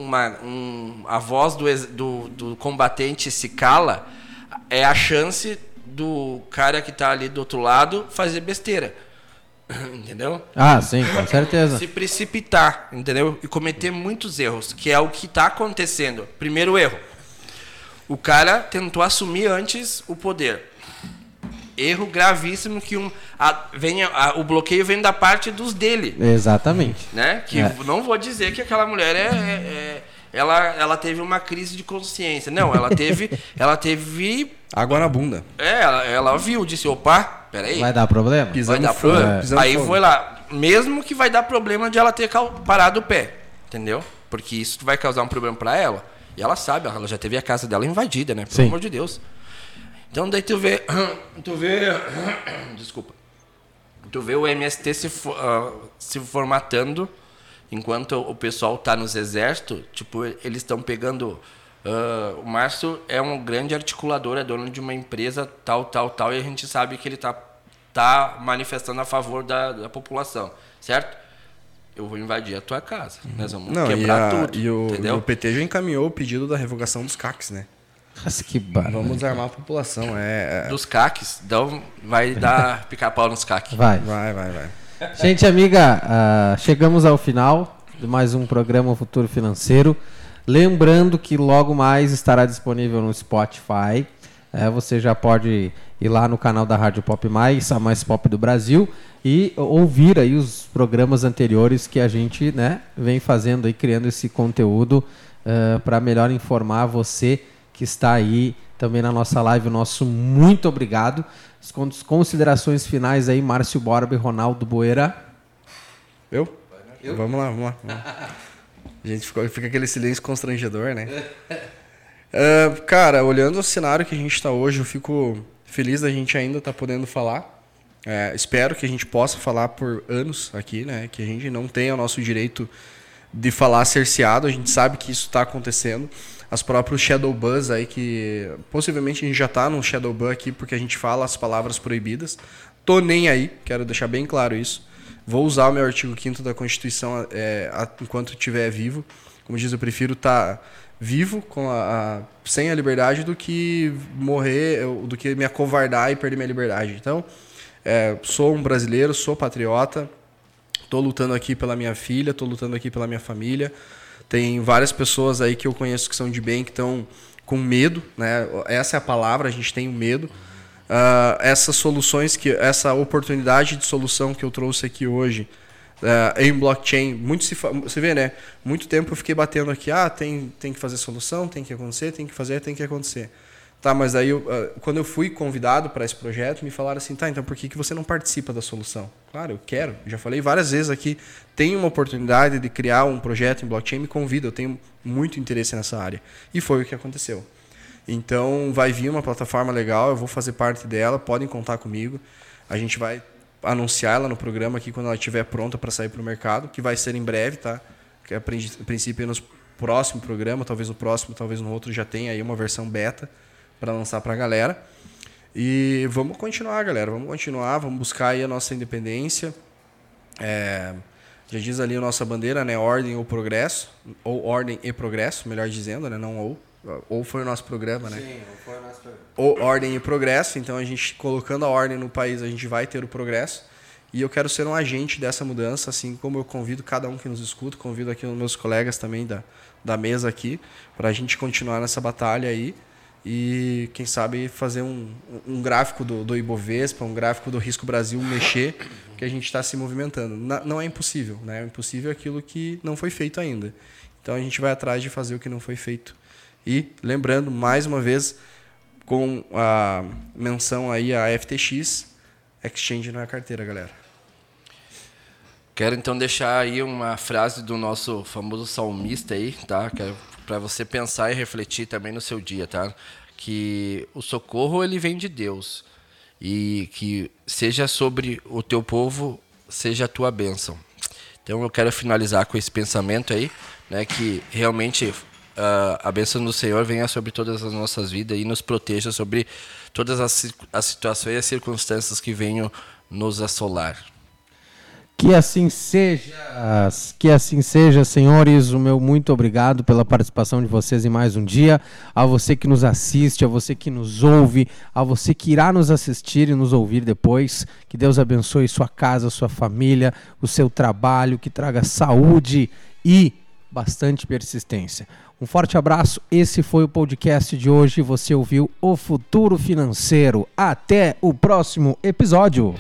a voz do combatente se cala, é a chance do cara que está ali do outro lado fazer besteira. Entendeu? Ah, sim, com certeza. Se precipitar, entendeu? E cometer muitos erros, que é o que está acontecendo. Primeiro erro. O cara tentou assumir antes o poder. Erro gravíssimo que o bloqueio vem da parte dos dele. Exatamente. Né? Que não vou dizer que aquela mulher ela teve uma crise de consciência. Não, ela teve água na bunda. Ela viu, disse, opa, peraí. Vai dar problema? Vai dar problema. Aí foi lá. Mesmo que vai dar problema de ela ter parado o pé. Entendeu? Porque isso vai causar um problema para ela. E ela sabe, ela já teve a casa dela invadida, né? Pelo amor de Deus. Então daí tu vê... Desculpa. Tu vê o MST se formatando enquanto o pessoal está nos exércitos, tipo, eles estão pegando... o Márcio é um grande articulador, é dono de uma empresa tal, tal, tal, e a gente sabe que ele está manifestando a favor da população, certo? Eu vou invadir a tua casa, nós vamos quebrar tudo, entendeu? E o PT já encaminhou o pedido da revogação dos CACs, né? Nossa, que barulho. Vamos armar a população, Dos CACs, então vai dar pica-pau nos CACs. Vai. Gente, amiga, chegamos ao final de mais um programa Futuro Financeiro. Lembrando que logo mais estará disponível no Spotify. Você já pode ir lá no canal da Rádio Pop Mais, a mais pop do Brasil, e ouvir aí os programas anteriores que a gente, né, vem fazendo aí, criando esse conteúdo para melhor informar você que está aí também na nossa live. O nosso muito obrigado. As considerações finais aí, Márcio Borba e Ronaldo Boeira. Eu? Vamos lá. A gente fica aquele silêncio constrangedor, né? Cara, olhando o cenário que a gente está hoje, eu fico feliz da gente ainda estar podendo falar. Espero que a gente possa falar por anos aqui, né? Que a gente não tenha o nosso direito de falar cerceado. A gente sabe que isso está acontecendo. As próprios shadow bans aí, que possivelmente a gente já está num shadow ban aqui porque a gente fala as palavras proibidas. Tô nem aí, quero deixar bem claro isso. Vou usar o meu artigo 5º da Constituição enquanto estiver vivo. Como diz, eu prefiro estar vivo sem a liberdade do que morrer, do que me acovardar e perder minha liberdade. Então, sou um brasileiro, sou patriota, estou lutando aqui pela minha filha, estou lutando aqui pela minha família. Tem várias pessoas aí que eu conheço que são de bem, que estão com medo, né? Essa é a palavra, a gente tem o medo. Essas soluções, essa oportunidade de solução que eu trouxe aqui hoje em blockchain, muito você vê, né? Muito tempo eu fiquei batendo aqui, tem que fazer solução, tem que acontecer. Tá, mas aí, quando eu fui convidado para esse projeto, me falaram assim, tá, então por que você não participa da solução? Claro, eu quero, já falei várias vezes aqui, tem uma oportunidade de criar um projeto em blockchain, me convida, eu tenho muito interesse nessa área. E foi o que aconteceu. Então, vai vir uma plataforma legal, eu vou fazer parte dela, podem contar comigo. A gente vai anunciar ela no programa aqui quando ela estiver pronta para sair para o mercado, que vai ser em breve, tá? Que a princípio, no próximo programa, talvez no próximo, talvez no outro, já tenha aí uma versão beta para lançar para a galera. E vamos continuar, galera, vamos buscar aí a nossa independência. Já diz ali a nossa bandeira, né? Ordem ou progresso, ou ordem e progresso, melhor dizendo, né? Não ou. Ou foi o nosso programa, né? Sim, ou foi o nosso programa. Ou ordem e progresso. Então, a gente, colocando a ordem no país, a gente vai ter o progresso. E eu quero ser um agente dessa mudança, assim como eu convido cada um que nos escuta, convido aqui os meus colegas também da mesa aqui, para a gente continuar nessa batalha aí. E, quem sabe, fazer um gráfico do Ibovespa, um gráfico do Risco Brasil mexer, que a gente está se movimentando. Não é impossível, né? O impossível é aquilo que não foi feito ainda. Então, a gente vai atrás de fazer o que não foi feito. E lembrando, mais uma vez, com a menção aí a FTX, Exchange não é carteira, galera. Quero então deixar aí uma frase do nosso famoso salmista aí, tá? Para você pensar e refletir também no seu dia, tá? Que o socorro, ele vem de Deus. E que seja sobre o teu povo, seja a tua bênção. Então eu quero finalizar com esse pensamento aí, né? Que realmente... a bênção do Senhor venha sobre todas as nossas vidas e nos proteja sobre todas as situações e as circunstâncias que venham nos assolar. Que assim seja, senhores. O meu muito obrigado pela participação de vocês em mais um dia. A você que nos assiste, a você que nos ouve, a você que irá nos assistir e nos ouvir depois. Que Deus abençoe sua casa, sua família, o seu trabalho, que traga saúde e bastante persistência. Um forte abraço. Esse foi o podcast de hoje. Você ouviu o Futuro Financeiro. Até o próximo episódio.